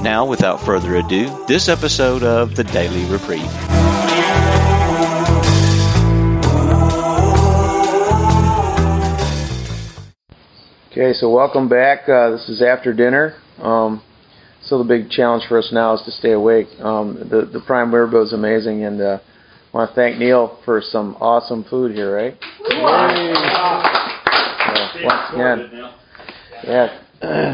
Now, without further ado, this episode of The Daily Reprieve. Okay, so welcome back. This is after dinner. So the big challenge for us now is to stay awake. The prime rib was amazing, and I want to thank Neil for some awesome food here, right? Once again. Yeah,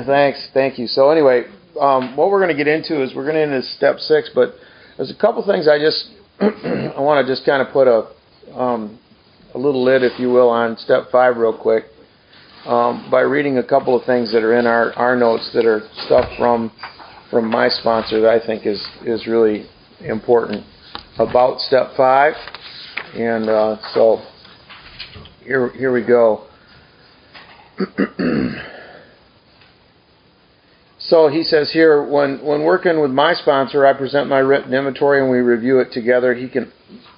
thanks. Thank you. So anyway, what we're going to get into is we're going into step 6, but there's a couple things I want to just kind of put a little lid, if you will, on step 5 real quick by reading a couple of things that are in our notes that are stuff from my sponsor that I think is really important about step 5, and so here we go. So he says here, when working with my sponsor, I present my written inventory and we review it together. He can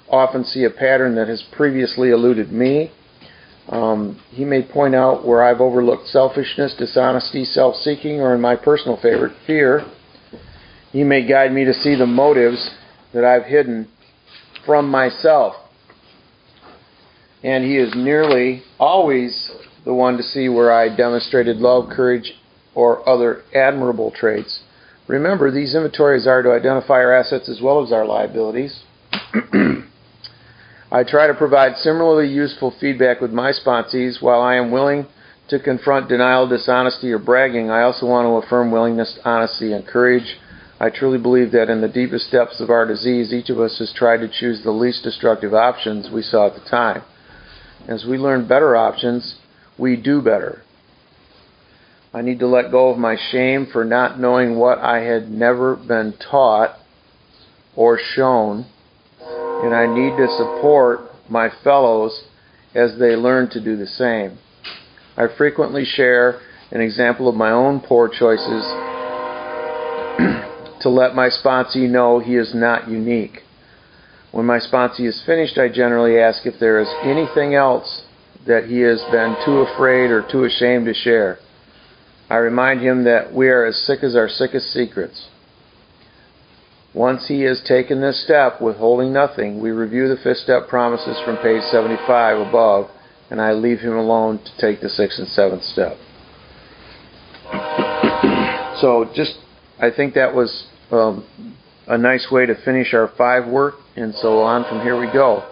often see a pattern that has previously eluded me. He may point out where I've overlooked selfishness, dishonesty, self-seeking, or in my personal favorite, fear. He may guide me to see the motives that I've hidden from myself. And he is nearly always the one to see where I demonstrated love, courage, or other admirable traits. Remember, these inventories are to identify our assets as well as our liabilities. I try to provide similarly useful feedback with my sponsees. While I am willing to confront denial, dishonesty, or bragging, I also want to affirm willingness, honesty, and courage. I truly believe that in the deepest depths of our disease, each of us has tried to choose the least destructive options we saw at the time. As we learn better options, we do better. I need to let go of my shame for not knowing what I had never been taught or shown, and I need to support my fellows as they learn to do the same. I frequently share an example of my own poor choices to let my sponsee know he is not unique. When my sponsee is finished, I generally ask if there is anything else that he has been too afraid or too ashamed to share. I remind him that we are as sick as our sickest secrets. Once he has taken this step, withholding nothing, we review the 5th step promises from page 75 above, and I leave him alone to take the 6th and 7th step. So I think that was a nice way to finish our 5 work, and so on from here we go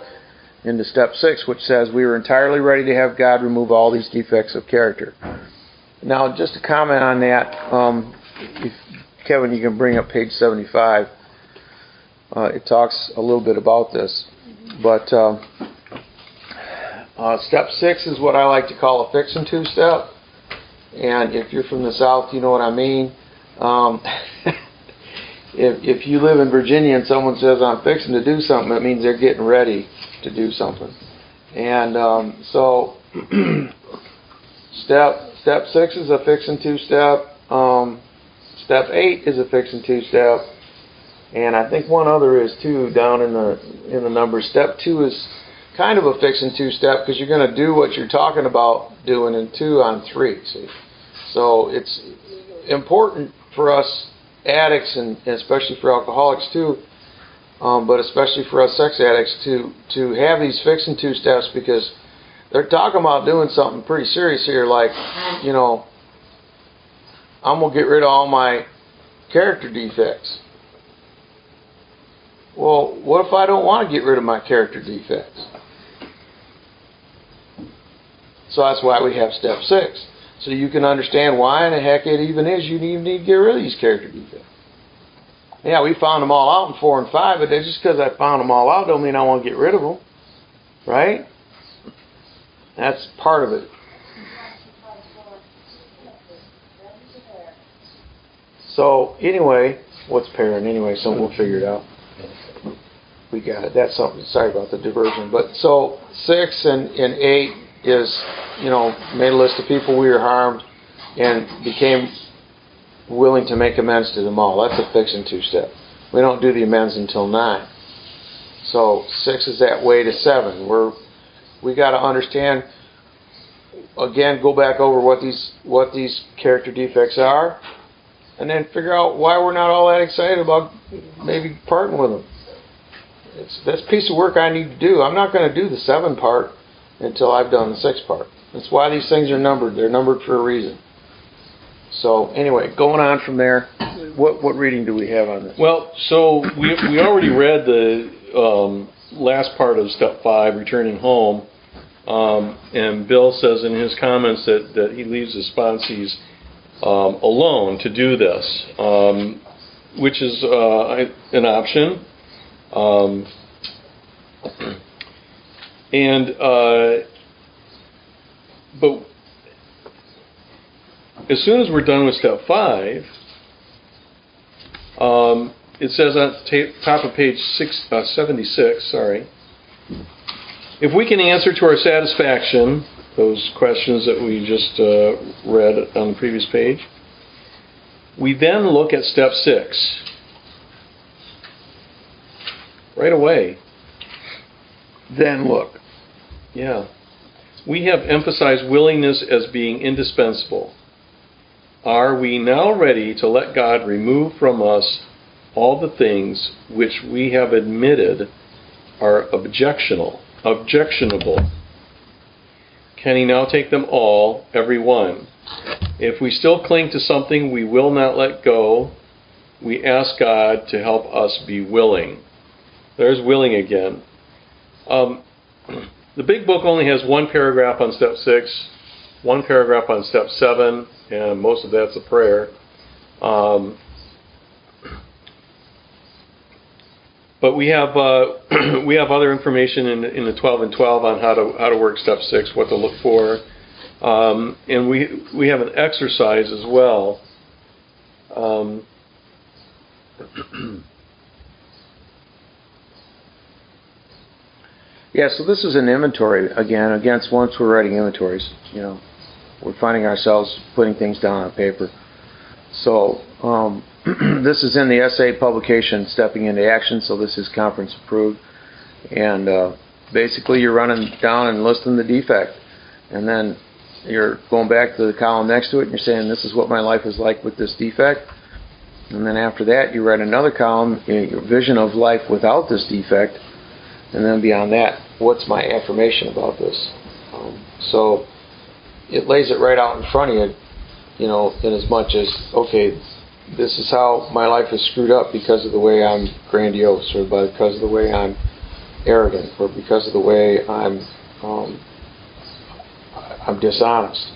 into step 6, which says we were entirely ready to have God remove all these defects of character. Now, just to comment on that, if Kevin, you can bring up page 75. It talks a little bit about this, but step 6 is what I like to call a fix-and-to step, and if you're from the South, you know what I mean. If you live in Virginia and someone says, I'm fixing to do something, that means they're getting ready to do something. And so step 6 is a fix-and-to step. Step 8 is a fix-and-to step. And I think one other is, too, down in the numbers. Step 2 is kind of a fix-and-to step because you're going to do what you're talking about doing in 2 on 3. See? So it's important for us addicts, and especially for alcoholics too, but especially for us sex addicts, to have these fix and 2 steps, because they're talking about doing something pretty serious here, like, you know, I'm going to get rid of all my character defects. Well, what if I don't want to get rid of my character defects? So that's why we have step 6. So you can understand why in the heck it even is you even need to get rid of these character defects. Yeah, we found them all out in 4 and 5, but that's just because I found them all out don't mean I want to get rid of them. Right? That's part of it. So anyway, what's pairing anyway? So we'll figure it out. We got it. That's something. Sorry about the diversion. But so 6 and 8 is, you know, made a list of people we were harmed and became willing to make amends to them all. That's a fix and two-step. We don't do the amends until 9. So 6 is that way to 7. We got to understand. Again, go back over what these character defects are, and then figure out why we're not all that excited about maybe partnering with them. That's a piece of work I need to do. I'm not going to do the 7 part until I've done the 6 part. That's why these things are numbered. They're numbered for a reason. So anyway, going on from there, what reading do we have on this? Well, so we already read the last part of step 5, returning home, and Bill says in his comments that he leaves his sponsees alone to do this, which is an option. But as soon as we're done with step 5, it says on top of page 76, sorry, if we can answer to our satisfaction those questions that we just read on the previous page, we then look at step 6. Right away. Then look. Yeah. We have emphasized willingness as being indispensable. Are we now ready to let God remove from us all the things which we have admitted are objectionable? Can He now take them all, every one? If we still cling to something we will not let go, we ask God to help us be willing. There's willing again. The Big Book only has one paragraph on step 6, one paragraph on step 7, and most of that's a prayer. But we have we have other information in the 12 and 12 on how to work step 6, what to look for, and we have an exercise as well. Yeah, so this is an inventory again. Once we're writing inventories, you know, we're finding ourselves putting things down on paper. So this is in the SA publication, Stepping into Action. So this is conference approved, and basically you're running down and listing the defect, and then you're going back to the column next to it, and you're saying this is what my life is like with this defect. And then after that, you write another column, your vision of life without this defect. And then beyond that, what's my affirmation about this? So it lays it right out in front of you, you know, in as much as, okay, this is how my life is screwed up because of the way I'm grandiose, or because of the way I'm arrogant, or because of the way I'm dishonest,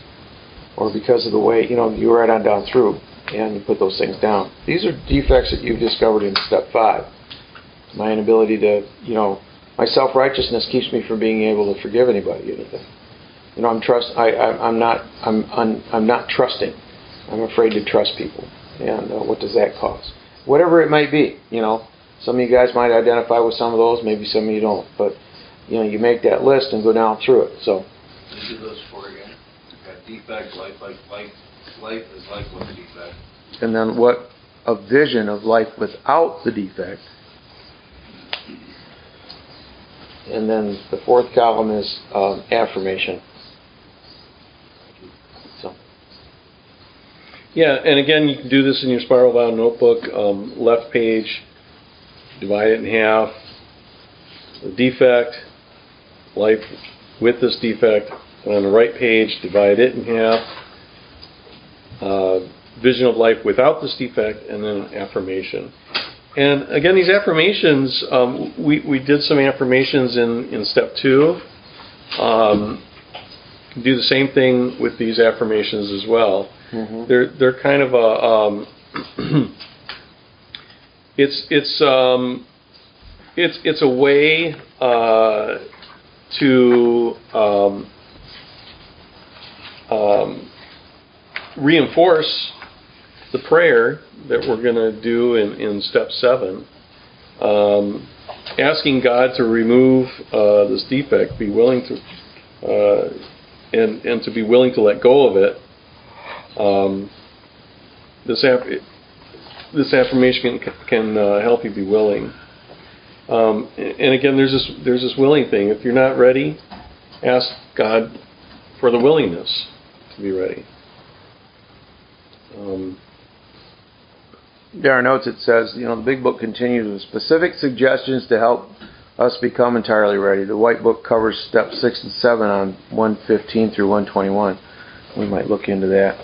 or because of the way, you know, you write on down through, and you put those things down. These are defects that you've discovered in step 5. My inability to, you know, my self-righteousness keeps me from being able to forgive anybody. You know, I'm not trusting. I'm afraid to trust people. And what does that cause? Whatever it might be, you know. Some of you guys might identify with some of those. Maybe some of you don't. But you know, you make that list and go down through it. So. Let's do those 4 again. Defect, life is life with a defect. And then what? A vision of life without the defect. And then the 4th column is affirmation. So, yeah, and again, you can do this in your spiral bound notebook. Left page, divide it in half. The defect, life with this defect, and on the right page, divide it in half. Vision of life without this defect, and then an affirmation. And again, these affirmations, we did some affirmations in step 2. Do the same thing with these affirmations as well. Mm-hmm. They're kind of a it's a way to reinforce the prayer that we're going to do in step 7, asking God to remove this defect, be willing to, and to be willing to let go of it. This affirmation can help you be willing. And again, there's this willing thing. If you're not ready, ask God for the willingness to be ready. There are notes. It says, the Big Book continues with specific suggestions to help us become entirely ready. The White Book covers steps 6 and 7 on 115 through 121. We might look into that.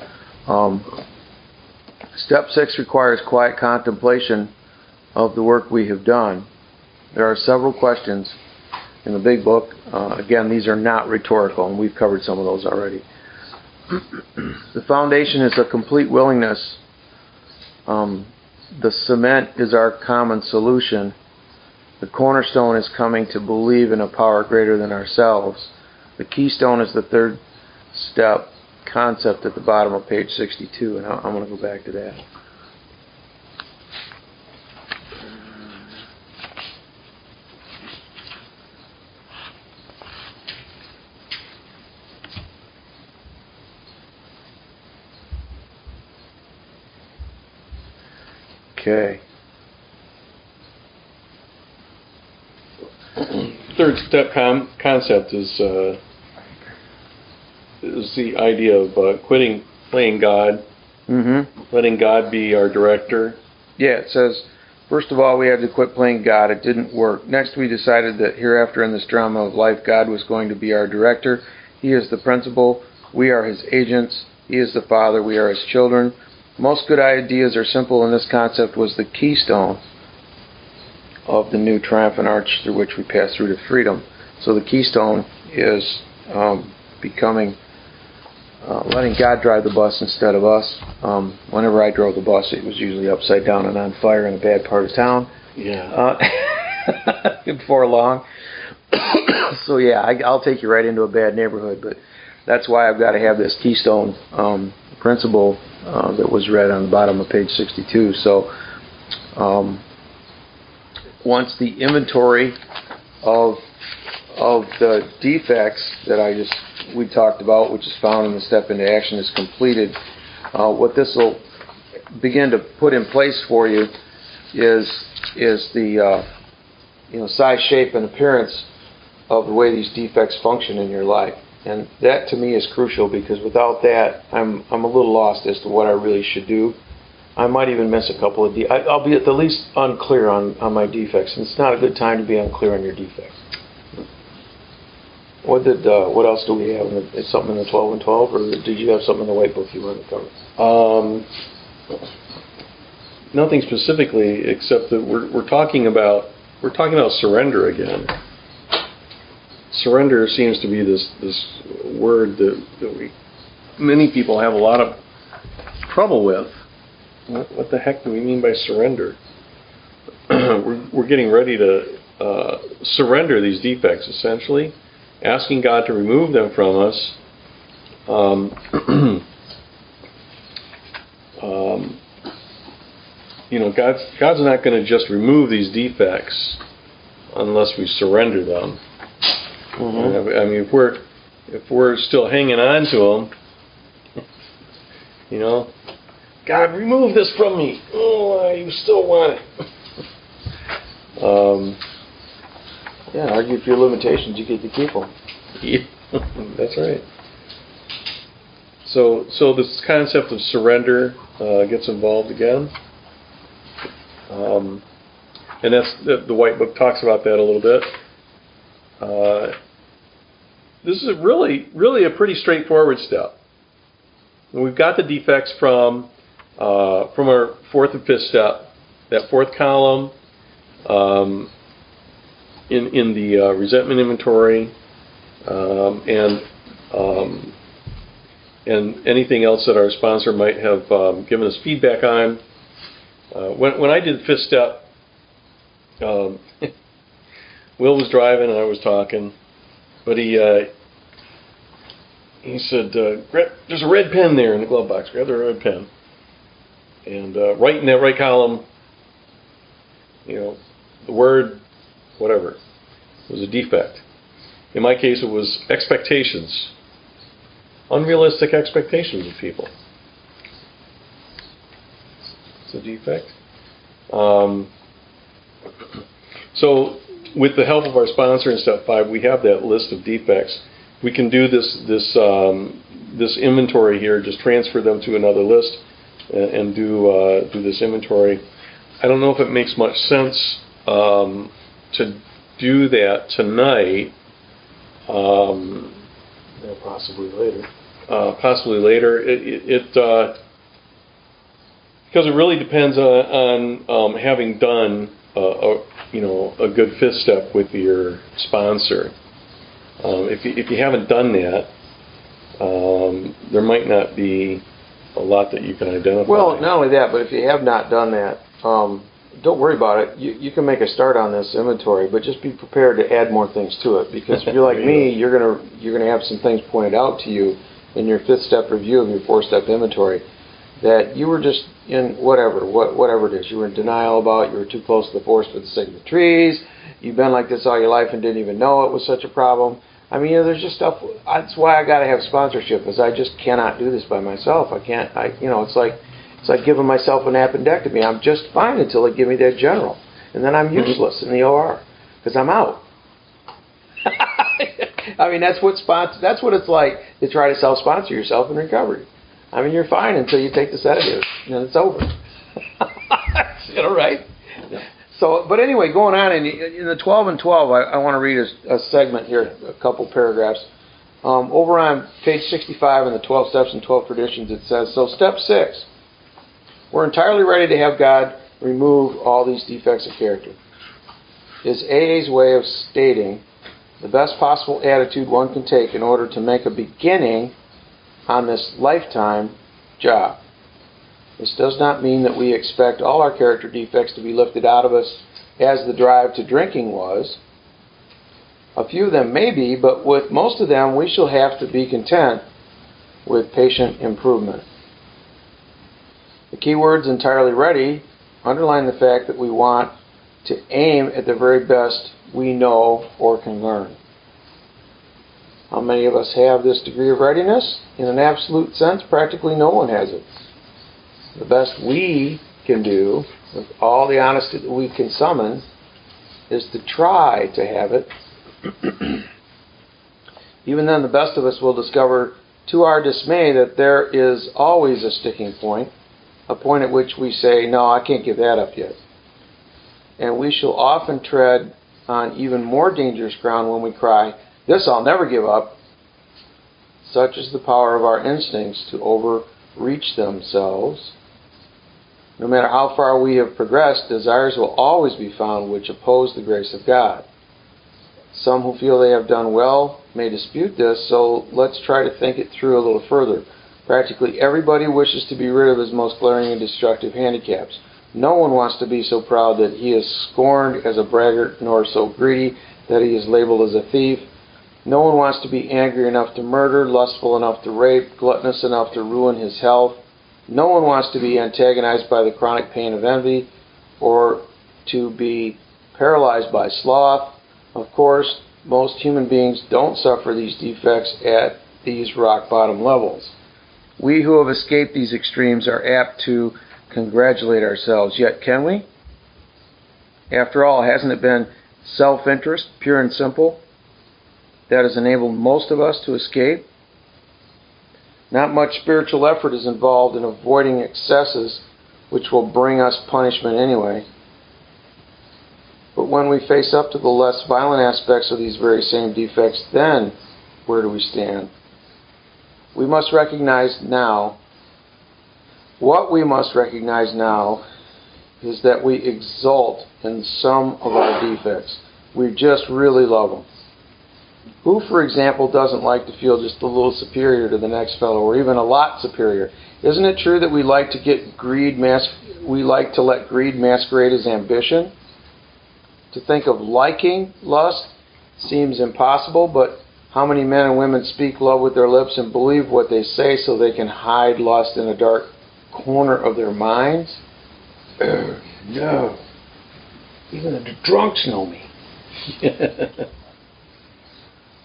Step 6 requires quiet contemplation of the work we have done. There are several questions in the Big Book. Again, these are not rhetorical, and we've covered some of those already. The foundation is a complete willingness. The cement is our common solution. The cornerstone is coming to believe in a power greater than ourselves. The keystone is the third step concept at the bottom of page 62, and I'm going to go back to that. Okay. Third step concept is the idea of quitting playing God, letting God be our director. Yeah, it says, first of all, we had to quit playing God. It didn't work. Next, we decided that hereafter in this drama of life, God was going to be our director. He is the principal. We are his agents. He is the father. We are his children. Most good ideas are simple, and this concept was the keystone of the new triumphant arch through which we pass through to freedom. So the keystone is becoming, letting God drive the bus instead of us. Whenever I drove the bus, it was usually upside down and on fire in a bad part of town. Yeah. Before long. So yeah, I'll take you right into a bad neighborhood, but that's why I've got to have this keystone principle that was read on the bottom of page 62. So once the inventory of the defects that we talked about, which is found in the Step Into Action, is completed, what this will begin to put in place for you is the size, shape, and appearance of the way these defects function in your life. And that, to me, is crucial, because without that, I'm a little lost as to what I really should do. I might even miss a couple of defects. I'll be at the least unclear on my defects, and it's not a good time to be unclear on your defects. What else do we have? Is something in the 12 and 12, or did you have something in the White Book you wanted to cover? Nothing specifically, except that we're talking about surrender again. Surrender seems to be this word that many people have a lot of trouble with. What the heck do we mean by surrender? We're getting ready to surrender these defects, essentially, asking God to remove them from us. God's not going to just remove these defects unless we surrender them. Mm-hmm. I mean, if we're still hanging on to them, God, remove this from me. Oh, you still want it. Yeah, argue for your limitations. You get to keep them. Yeah, that's right. So this concept of surrender gets involved again, and the White Book talks about that a little bit. This is really a pretty straightforward step. We've got the defects from our fourth and fifth step, that fourth column in the resentment inventory, and anything else that our sponsor might have given us feedback on. When I did the fifth step, Will was driving and I was talking, but he said, there's a red pen there in the glove box, grab the red pen. And right in that right column, the word whatever. It was a defect. In my case, it was expectations. Unrealistic expectations of people. It's a defect. So with the help of our sponsor in step 5, we have that list of defects. We can do this inventory here, just transfer them to another list and do this inventory. I don't know if it makes much sense to do that tonight, possibly later. Because it really depends on having done a good fifth step with your sponsor. If you haven't done that, there might not be a lot that you can identify. Well, not only that, but if you have not done that, don't worry about it. You can make a start on this inventory, but just be prepared to add more things to it, because if you're like me, you're gonna have some things pointed out to you in your fifth step review of your four step inventory that you were just in whatever it is. You were in denial about, you were too close to the forest for the sake of the trees, you've been like this all your life and didn't even know it was such a problem. I mean, there's just stuff. That's why I got to have sponsorship, is I just cannot do this by myself. I can't. It's like giving myself an appendectomy. I'm just fine until they give me that general, and then I'm useless in the OR because I'm out. I mean, that's what it's like to try to self-sponsor yourself in recovery. I mean, you're fine until you take the sedative, and it's over. You know, right? So, but anyway, going on in the 12 and 12, I want to read a segment here, a couple paragraphs. Over on page 65 in the 12 Steps and 12 Traditions, it says, so step 6, we're entirely ready to have God remove all these defects of character. Is AA's way of stating the best possible attitude one can take in order to make a beginning on this lifetime job. This does not mean that we expect all our character defects to be lifted out of us as the drive to drinking was. A few of them may be, but with most of them we shall have to be content with patient improvement. The key words entirely ready underline the fact that we want to aim at the very best we know or can learn. How many of us have this degree of readiness? In an absolute sense, practically no one has it. The best we can do, with all the honesty that we can summon, is to try to have it. Even then, the best of us will discover, to our dismay, that there is always a sticking point, a point at which we say, no, I can't give that up yet. And we shall often tread on even more dangerous ground when we cry, this I'll never give up. Such is the power of our instincts to overreach themselves. No matter how far we have progressed, desires will always be found which oppose the grace of God. Some who feel they have done well may dispute this, so let's try to think it through a little further. Practically everybody wishes to be rid of his most glaring and destructive handicaps. No one wants to be so proud that he is scorned as a braggart, nor so greedy that he is labeled as a thief. No one wants to be angry enough to murder, lustful enough to rape, gluttonous enough to ruin his health. No one wants to be antagonized by the chronic pain of envy or to be paralyzed by sloth. Of course, most human beings don't suffer these defects at these rock-bottom levels. We who have escaped these extremes are apt to congratulate ourselves, yet can we? After all, hasn't it been self-interest, pure and simple, that has enabled most of us to escape? Not much spiritual effort is involved in avoiding excesses which will bring us punishment anyway. But when we face up to the less violent aspects of these very same defects, then where do we stand? We must recognize now, what we must recognize now is that we exult in some of our defects. We just really love them. Who, for example, doesn't like to feel just a little superior to the next fellow, or even a lot superior? Isn't it true that we like to let greed masquerade as ambition? To think of liking lust seems impossible, but how many men and women speak love with their lips and believe what they say so they can hide lust in a dark corner of their minds? No. Even the drunks know me.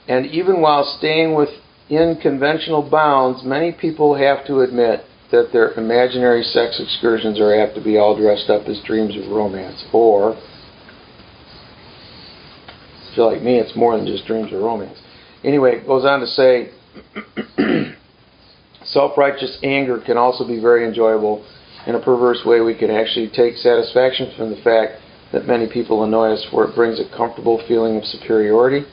And even while staying within conventional bounds, many people have to admit that their imaginary sex excursions are apt to be all dressed up as dreams of romance. Or, if you're like me, it's more than just dreams of romance. Anyway, it goes on to say, self-righteous anger can also be very enjoyable. In a perverse way, we can actually take satisfaction from the fact that many people annoy us, for it brings a comfortable feeling of superiority.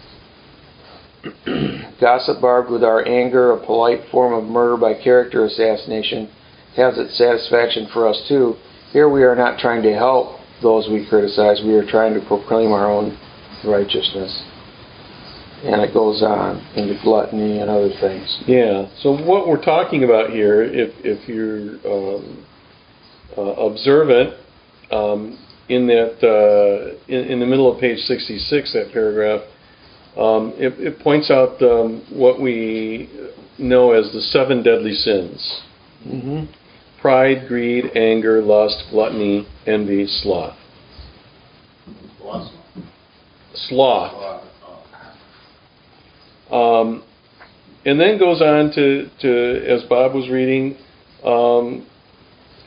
Gossip barbed with our anger, a polite form of murder by character assassination, has its satisfaction for us too. Here we are not trying to help those we criticize, we are trying to proclaim our own righteousness. And it goes on into gluttony and other things. Yeah, so what we're talking about here, if you're observant, in that in the middle of page 66, that paragraph, it points out what we know as the 7 deadly sins. Mm-hmm. Pride, greed, anger, lust, gluttony, envy, sloth. Sloth. Sloth. And then goes on to, as Bob was reading,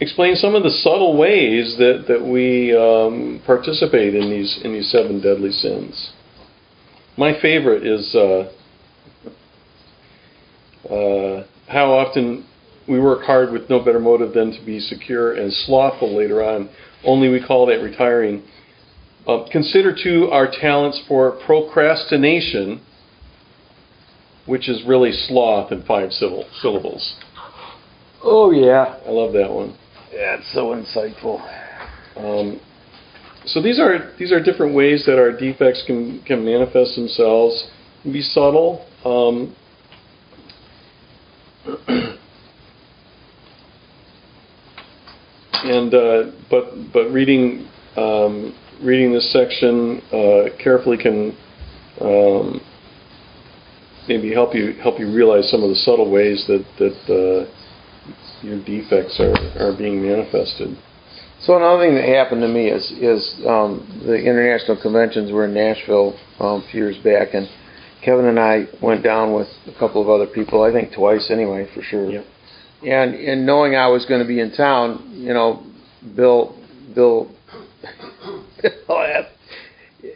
explain some of the subtle ways that we participate in these 7 deadly sins. My favorite is how often we work hard with no better motive than to be secure and slothful later on. Only we call that retiring. Consider too our talents for procrastination, which is really sloth in 5 syllables. Oh yeah, I love that one. Yeah, it's so insightful. So these are different ways that our defects can manifest themselves, be subtle. But reading this section carefully can maybe help you realize some of the subtle ways that your defects are being manifested. So another thing that happened to me is the international conventions were in Nashville a few years back, and Kevin and I went down with a couple of other people, I think twice anyway, for sure. Yep. And knowing I was going to be in town, you know, Bill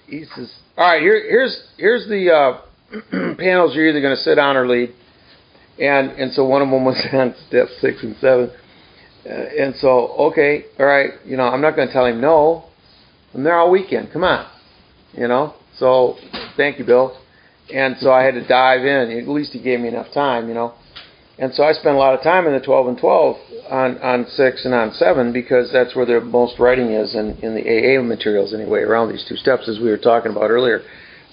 he says, all right, here's the panels you're either going to sit on or lead. And so one of them was on step 6 and 7. And so, okay, all right, you know, I'm not going to tell him no. I'm there all weekend. Come on. You know, so thank you, Bill. And so I had to dive in. At least he gave me enough time, you know. And so I spent a lot of time in the 12 and 12 on 6 and on 7, because that's where the most writing is in the AA materials anyway, around these 2 steps, as we were talking about earlier.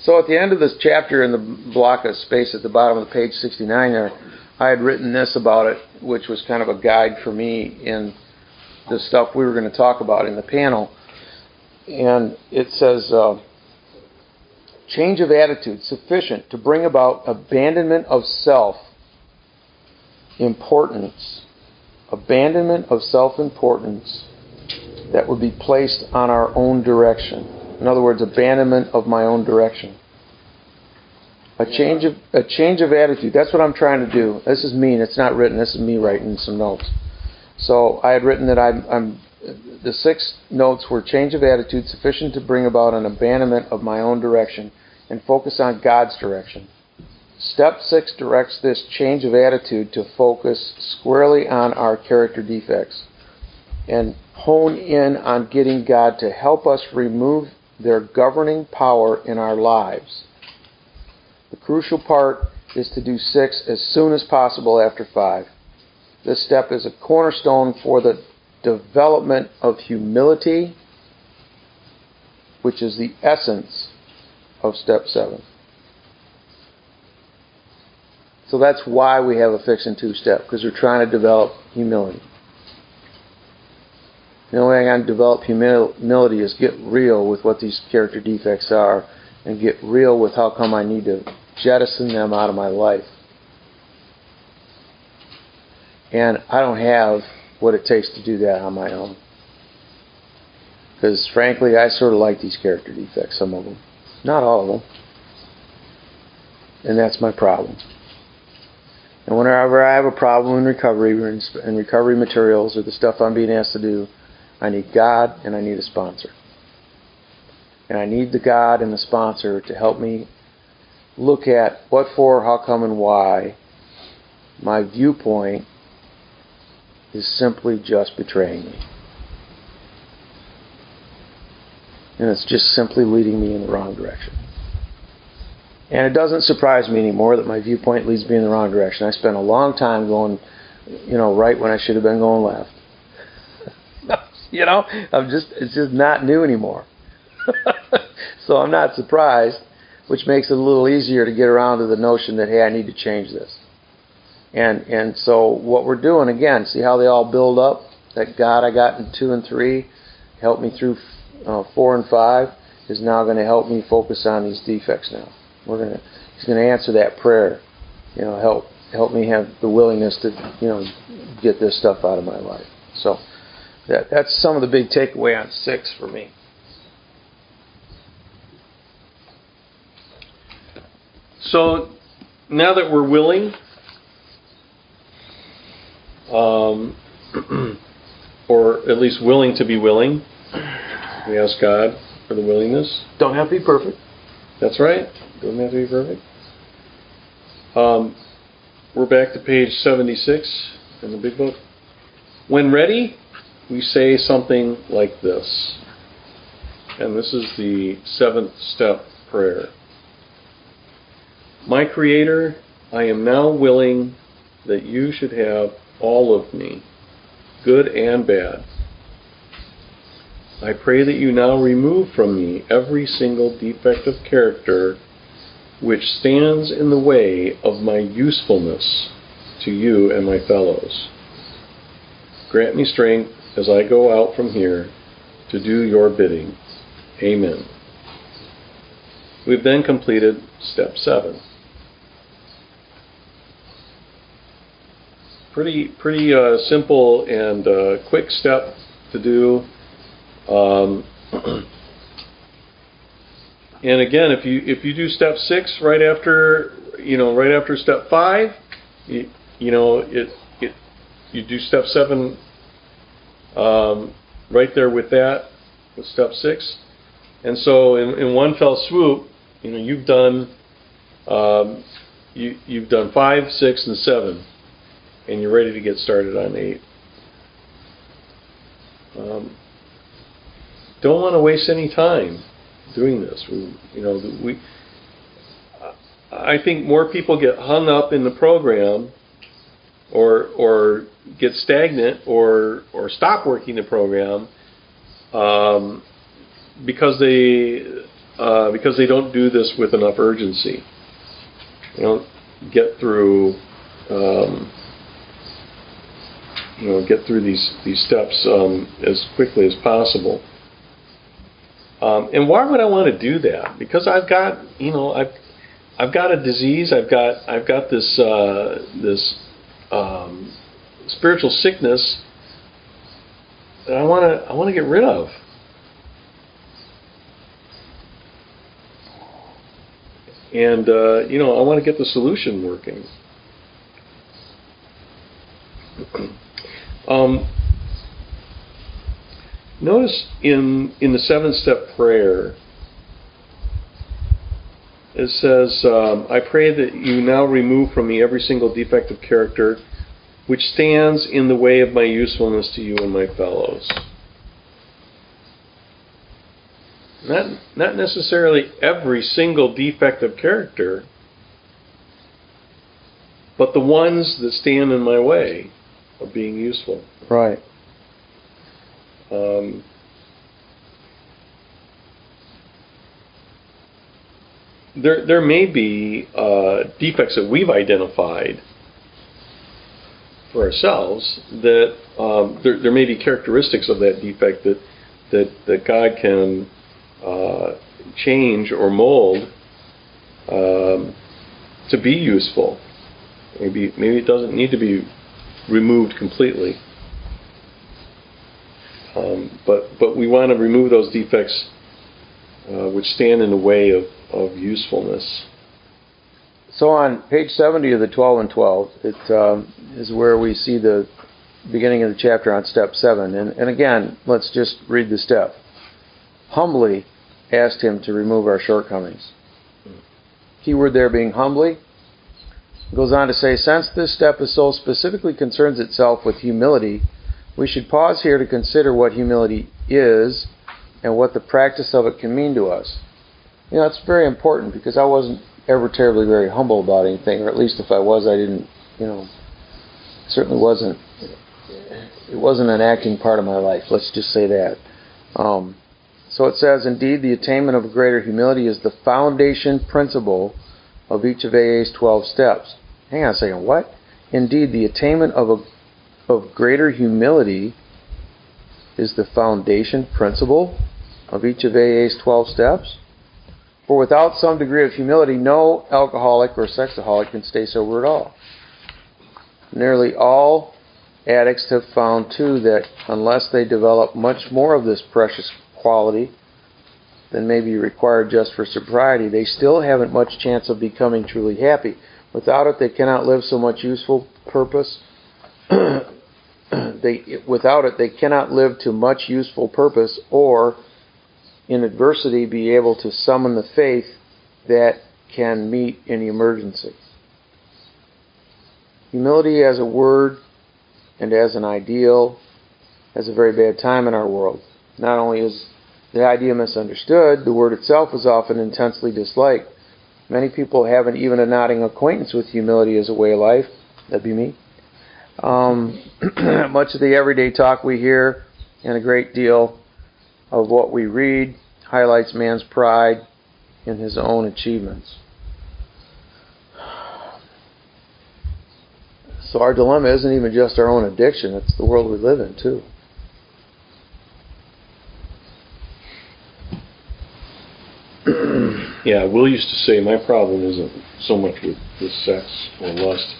So at the end of this chapter, in the block of space at the bottom of the page 69 there, I had written this about it, which was kind of a guide for me in the stuff we were going to talk about in the panel. And it says, change of attitude sufficient to bring about abandonment of self-importance. Abandonment of self-importance that would be placed on our own direction. In other words, abandonment of my own direction. A change of attitude. That's what I'm trying to do. This is me, and it's not written. This is me writing some notes. So I had written that the 6 notes were change of attitude sufficient to bring about an abandonment of my own direction and focus on God's direction. Step 6 directs this change of attitude to focus squarely on our character defects and hone in on getting God to help us remove their governing power in our lives. The crucial part is to do 6 as soon as possible after 5. This step is a cornerstone for the development of humility, which is the essence of step 7. So that's why we have a fix and 2 step, because we're trying to develop humility. The only way I can develop humility is get real with what these character defects are and get real with how come I need to jettison them out of my life. And I don't have what it takes to do that on my own. Because frankly, I sort of like these character defects, some of them. Not all of them. And that's my problem. And whenever I have a problem in recovery, in recovery materials or the stuff I'm being asked to do, I need God and I need a sponsor. And I need the God and the sponsor to help me look at what for, how come, and why my viewpoint is simply just betraying me. And it's just simply leading me in the wrong direction. And it doesn't surprise me anymore that my viewpoint leads me in the wrong direction. I spent a long time going, you know, right when I should have been going left. You know, it's just not new anymore. So I'm not surprised, which makes it a little easier to get around to the notion that, hey, I need to change this. And so what we're doing, again, see how they all build up? That God I got in 2 and 3 helped me through 4 and 5 is now going to help me focus on these defects now. He's going to answer that prayer. You know, help me have the willingness to, you know, get this stuff out of my life. So that's some of the big takeaway on 6 for me. So now that we're willing, or at least willing to be willing, we ask God for the willingness. Don't have to be perfect. That's right. Doesn't have to be perfect. We're back to page 76 in the Big Book. When ready, we say something like this. And this is the 7th step prayer. My Creator, I am now willing that you should have all of me, good and bad. I pray that you now remove from me every single defect of character which stands in the way of my usefulness to you and my fellows. Grant me strength as I go out from here to do your bidding. Amen. We've then completed step 7. Pretty simple and quick step to do. And again, if you do step 6 right after step 5, you do step 7 right there with step 6, and so in one fell swoop, you know, you've done you've done 5, 6, and 7. And you're ready to get started on 8. Don't want to waste any time doing this. I think more people get hung up in the program, or get stagnant, or stop working the program because they don't do this with enough urgency. They don't get through. Get through these steps as quickly as possible. And why would I want to do that? Because I've got a disease. I've got this this spiritual sickness that I want to get rid of. And I want to get the solution working. Notice in the 7th step prayer, it says, I pray that you now remove from me every single defect of character which stands in the way of my usefulness to you and my fellows. Not necessarily every single defect of character, but the ones that stand in my way of being useful. Right. There may be defects that we've identified for ourselves that there may be characteristics of that defect that God can change or mold to be useful. Maybe it doesn't need to be removed completely, but we want to remove those defects which stand in the way of usefulness. So on page 70 of the 12 and 12, it is where we see the beginning of the chapter on step 7. And again, let's just read the step. Humbly asked him to remove our shortcomings. Keyword there being humbly. It goes on to say, since this step is so specifically concerns itself with humility, we should pause here to consider what humility is and what the practice of it can mean to us. You know, it's very important because I wasn't ever terribly very humble about anything, or at least if I was, I didn't, you know, certainly wasn't, it wasn't an acting part of my life, let's just say that. So it says, indeed, the attainment of a greater humility is the foundation principle of each of AA's 12 steps. Hang on a second, what? Indeed, the attainment of greater humility is the foundation principle of each of AA's 12 steps. For without some degree of humility, no alcoholic or sexaholic can stay sober at all. Nearly all addicts have found, too, that unless they develop much more of this precious quality than may be required just for sobriety, they still haven't much chance of becoming truly happy. Without it, they cannot live so much useful purpose. Without it, they cannot live to much useful purpose, or in adversity be able to summon the faith that can meet any emergency. Humility as a word and as an ideal has a very bad time in our world. Not only is the idea misunderstood, the word itself is often intensely disliked. Many people haven't even a nodding acquaintance with humility as a way of life. That'd be me. Much of the everyday talk we hear and a great deal of what we read highlights man's pride in his own achievements. So our dilemma isn't even just our own addiction, it's the world we live in too. Yeah, Will used to say, my problem isn't so much with sex or lust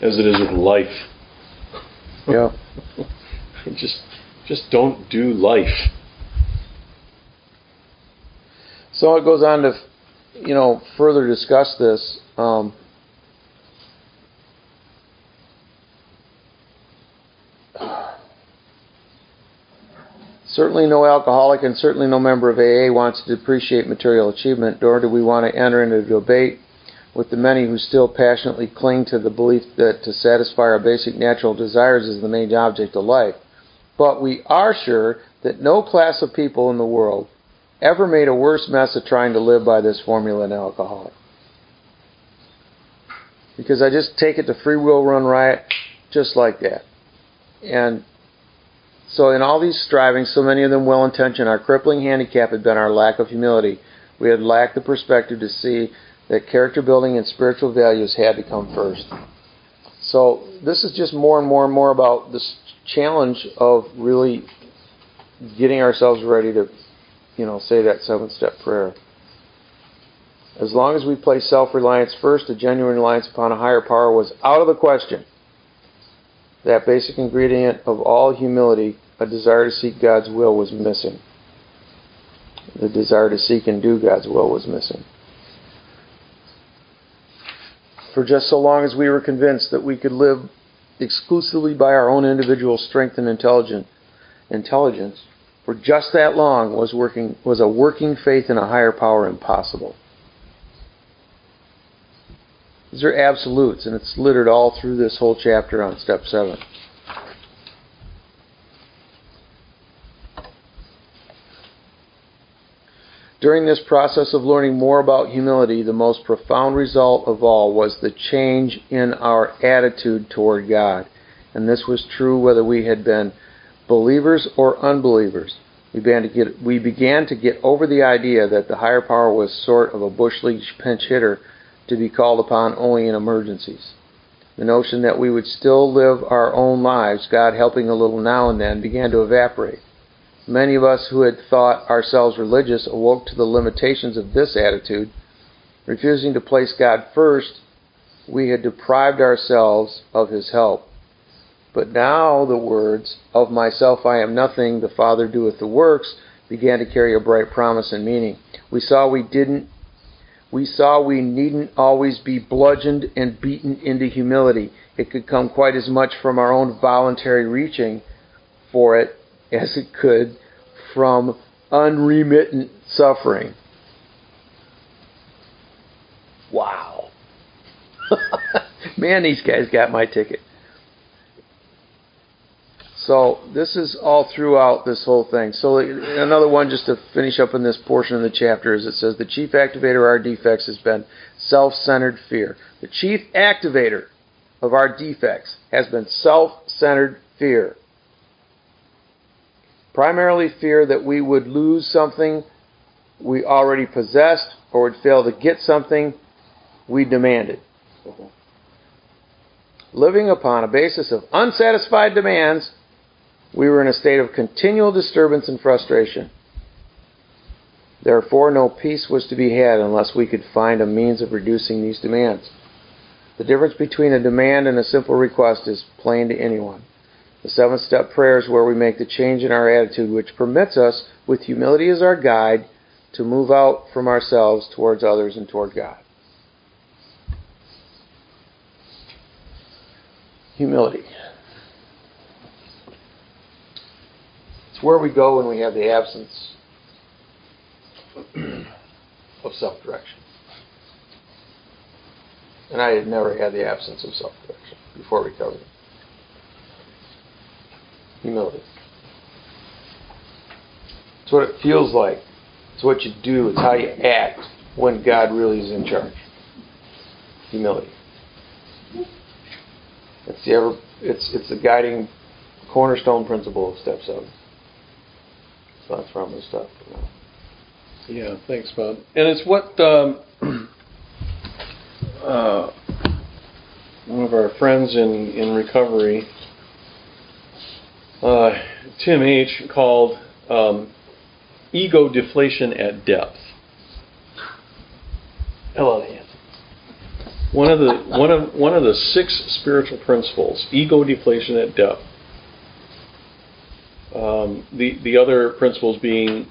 as it is with life. Yeah. just don't do life. So it goes on to, you know, further discuss this. Certainly no alcoholic and certainly no member of AA wants to depreciate material achievement, nor do we want to enter into a debate with the many who still passionately cling to the belief that to satisfy our basic natural desires is the main object of life. But we are sure that no class of people in the world ever made a worse mess of trying to live by this formula in alcoholic. Because I just take it to free will run riot just like that. And so in all these strivings, so many of them well-intentioned, our crippling handicap had been our lack of humility. We had lacked the perspective to see that character building and spiritual values had to come first. So this is just more and more and more about this challenge of really getting ourselves ready to, you know, say that 7-step prayer. As long as we place self-reliance first, a genuine reliance upon a higher power was out of the question. That basic ingredient of all humility, a desire to seek God's will, was missing. The desire to seek and do God's will was missing. For just so long as we were convinced that we could live exclusively by our own individual strength and intelligence, for just that long was a working faith in a higher power impossible. These are absolutes, and it's littered all through this whole chapter on step 7. During this process of learning more about humility, the most profound result of all was the change in our attitude toward God. And this was true whether we had been believers or unbelievers. We began to get over the idea that the higher power was sort of a bush league pinch hitter to be called upon only in emergencies. The notion that we would still live our own lives, God helping a little now and then, began to evaporate. Many of us who had thought ourselves religious awoke to the limitations of this attitude. Refusing to place God first, we had deprived ourselves of His help. But now the words, "Of myself I am nothing, the Father doeth the works," began to carry a bright promise and meaning. We saw we needn't always be bludgeoned and beaten into humility. It could come quite as much from our own voluntary reaching for it as it could from unremittent suffering. Wow. Man, these guys got my ticket. So this is all throughout this whole thing. So another one, just to finish up in this portion of the chapter, is it says the chief activator of our defects has been self-centered fear. The chief activator of our defects has been self-centered fear. Primarily fear that we would lose something we already possessed or would fail to get something we demanded. Living upon a basis of unsatisfied demands, we were in a state of continual disturbance and frustration. Therefore, no peace was to be had unless we could find a means of reducing these demands. The difference between a demand and a simple request is plain to anyone. The seventh step prayer is where we make the change in our attitude, which permits us, with humility as our guide, to move out from ourselves towards others and toward God. Humility. It's where we go when we have the absence of self-direction. And I had never had the absence of self-direction before recovery. Humility. It's what it feels like. It's what you do. It's how you act when God really is in charge. Humility. It's the guiding cornerstone principle of Step 7. So that's where I'm going to stop. Yeah, thanks, Bob. And it's what one of our friends in recovery, Tim H., called ego deflation at depth. I love that. One of the six spiritual principles, ego deflation at depth. The other principles being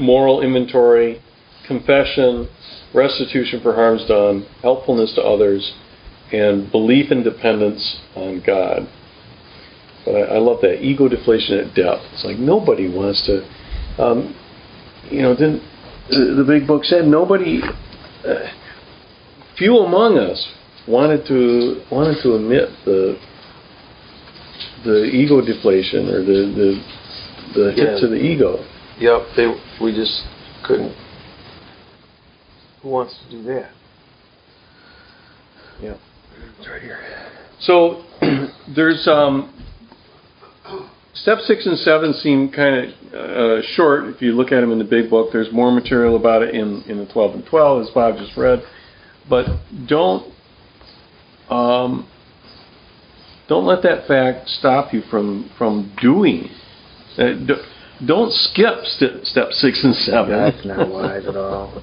moral inventory, confession, restitution for harms done, helpfulness to others, and belief and dependence on God. But I love that, ego deflation at depth. It's like nobody wants to, the Big Book said nobody. Few among us wanted to admit the ego deflation or the hit to the ego. Yep, we just couldn't. Who wants to do that? Yeah, it's right here. So there's Step 6 and 7 seem kind of short if you look at them in the Big Book. There's more material about it in the 12 and 12, as Bob just read. But don't let that fact stop you from doing. Don't skip step 6 and 7. That's not wise at all.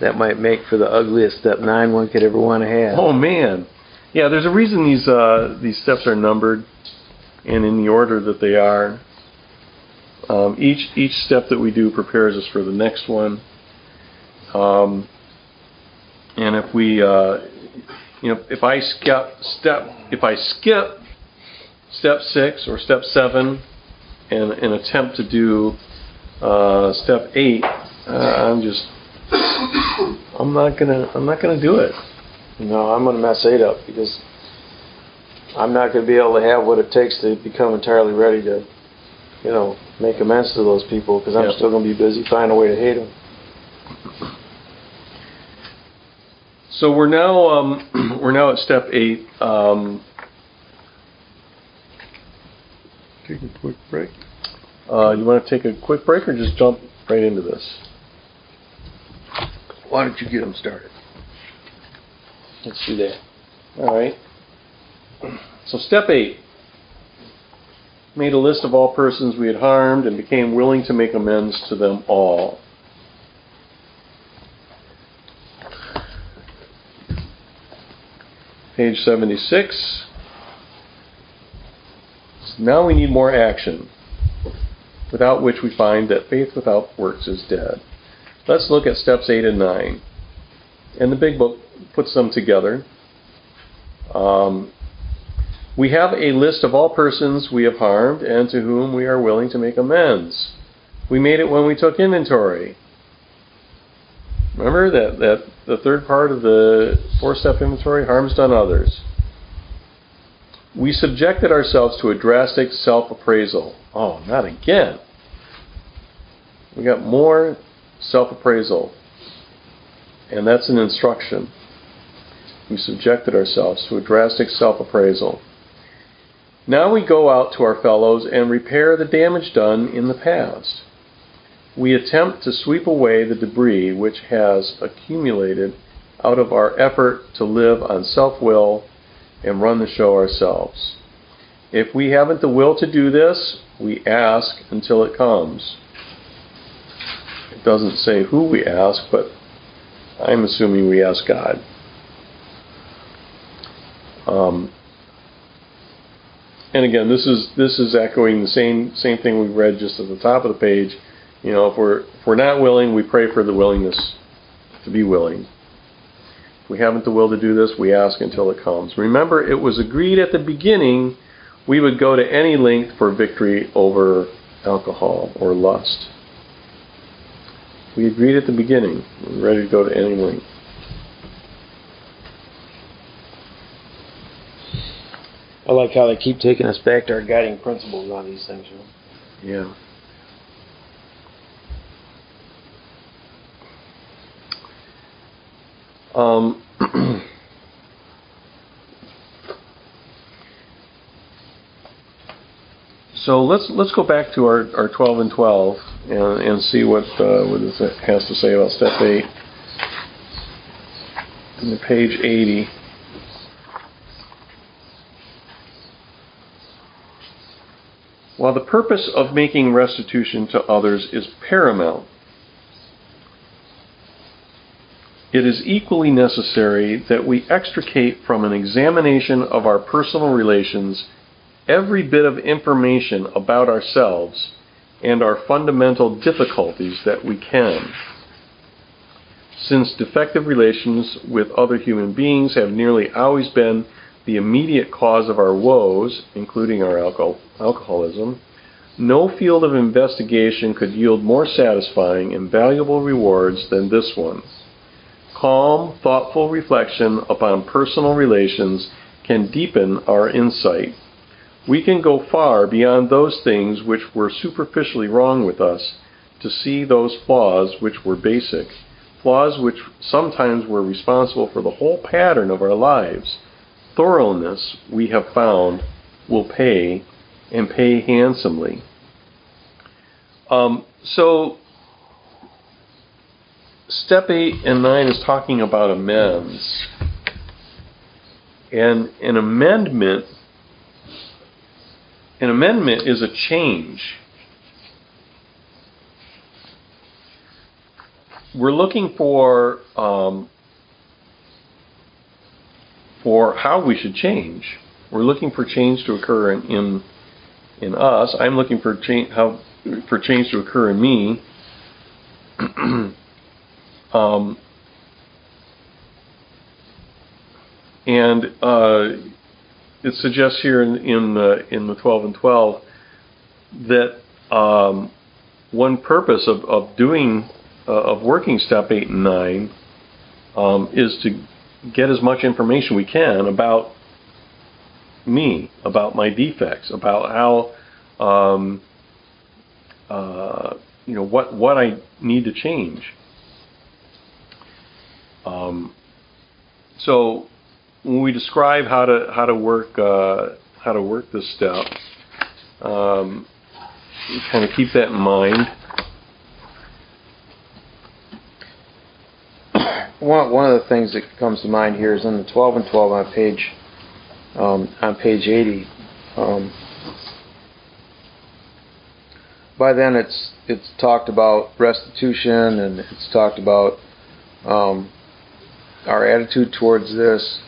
That might make for the ugliest step 9 one could ever want to have. Oh man, yeah. There's a reason these steps are numbered and in the order that they are. Each step that we do prepares us for the next one. And if we, if I skip step 6 or step 7, and an attempt to do step 8, I'm not gonna do it. No, I'm gonna mess 8 up because I'm not gonna be able to have what it takes to become entirely ready to, make amends to those people because I'm still gonna be busy finding a way to hate them. So we're now at step 8. Take a quick break. You want to take a quick break or just jump right into this? Why don't you get them started? Let's do that. All right. So step 8. Made a list of all persons we had harmed and became willing to make amends to them all. Page 76. So now we need more action. without which we find that faith without works is dead. Let's look at steps 8 and 9. And the Big Book puts them together. We have a list of all persons we have harmed and to whom we are willing to make amends. We made it when we took inventory. Remember that the third part of the 4-step inventory, harms done others. We subjected ourselves to a drastic self-appraisal. Oh, not again. We got more self-appraisal. And that's an instruction. We subjected ourselves to a drastic self-appraisal. Now we go out to our fellows and repair the damage done in the past. We attempt to sweep away the debris which has accumulated out of our effort to live on self-will and run the show ourselves. If we haven't the will to do this, we ask until it comes. It doesn't say who we ask, but I'm assuming we ask God. And again, this is echoing the same thing we read just at the top of the page. You know, if we're not willing, we pray for the willingness to be willing. We haven't the will to do this, we ask until it comes. Remember, it was agreed at the beginning we would go to any length for victory over alcohol or lust. We agreed at the beginning, we're ready to go to any length. I like how they keep taking us back to our guiding principles on these things. Yeah. So let's go back to our 12 and 12 and see what this has to say about step 8 on page 80. While the purpose of making restitution to others is paramount, it is equally necessary that we extricate from an examination of our personal relations every bit of information about ourselves and our fundamental difficulties that we can. Since defective relations with other human beings have nearly always been the immediate cause of our woes, including our alcoholism, no field of investigation could yield more satisfying and valuable rewards than this one. Calm, thoughtful reflection upon personal relations can deepen our insight. We can go far beyond those things which were superficially wrong with us to see those flaws which were basic, flaws which sometimes were responsible for the whole pattern of our lives. Thoroughness, we have found, will pay, and pay handsomely. Step 8 and 9 is talking about amends. And an amendment is a change. We're looking for how we should change. We're looking for change to occur in us. I'm looking for change to occur in me. It suggests here in the 12 and 12 that one purpose of working step 8 and 9 is to get as much information we can about me, about my defects, about how what I need to change. So when we describe how to work this step, kind of keep that in mind. One of the things that comes to mind here is in the 12 and 12 on page 80. By then it's talked about restitution, and it's talked about our attitude towards this,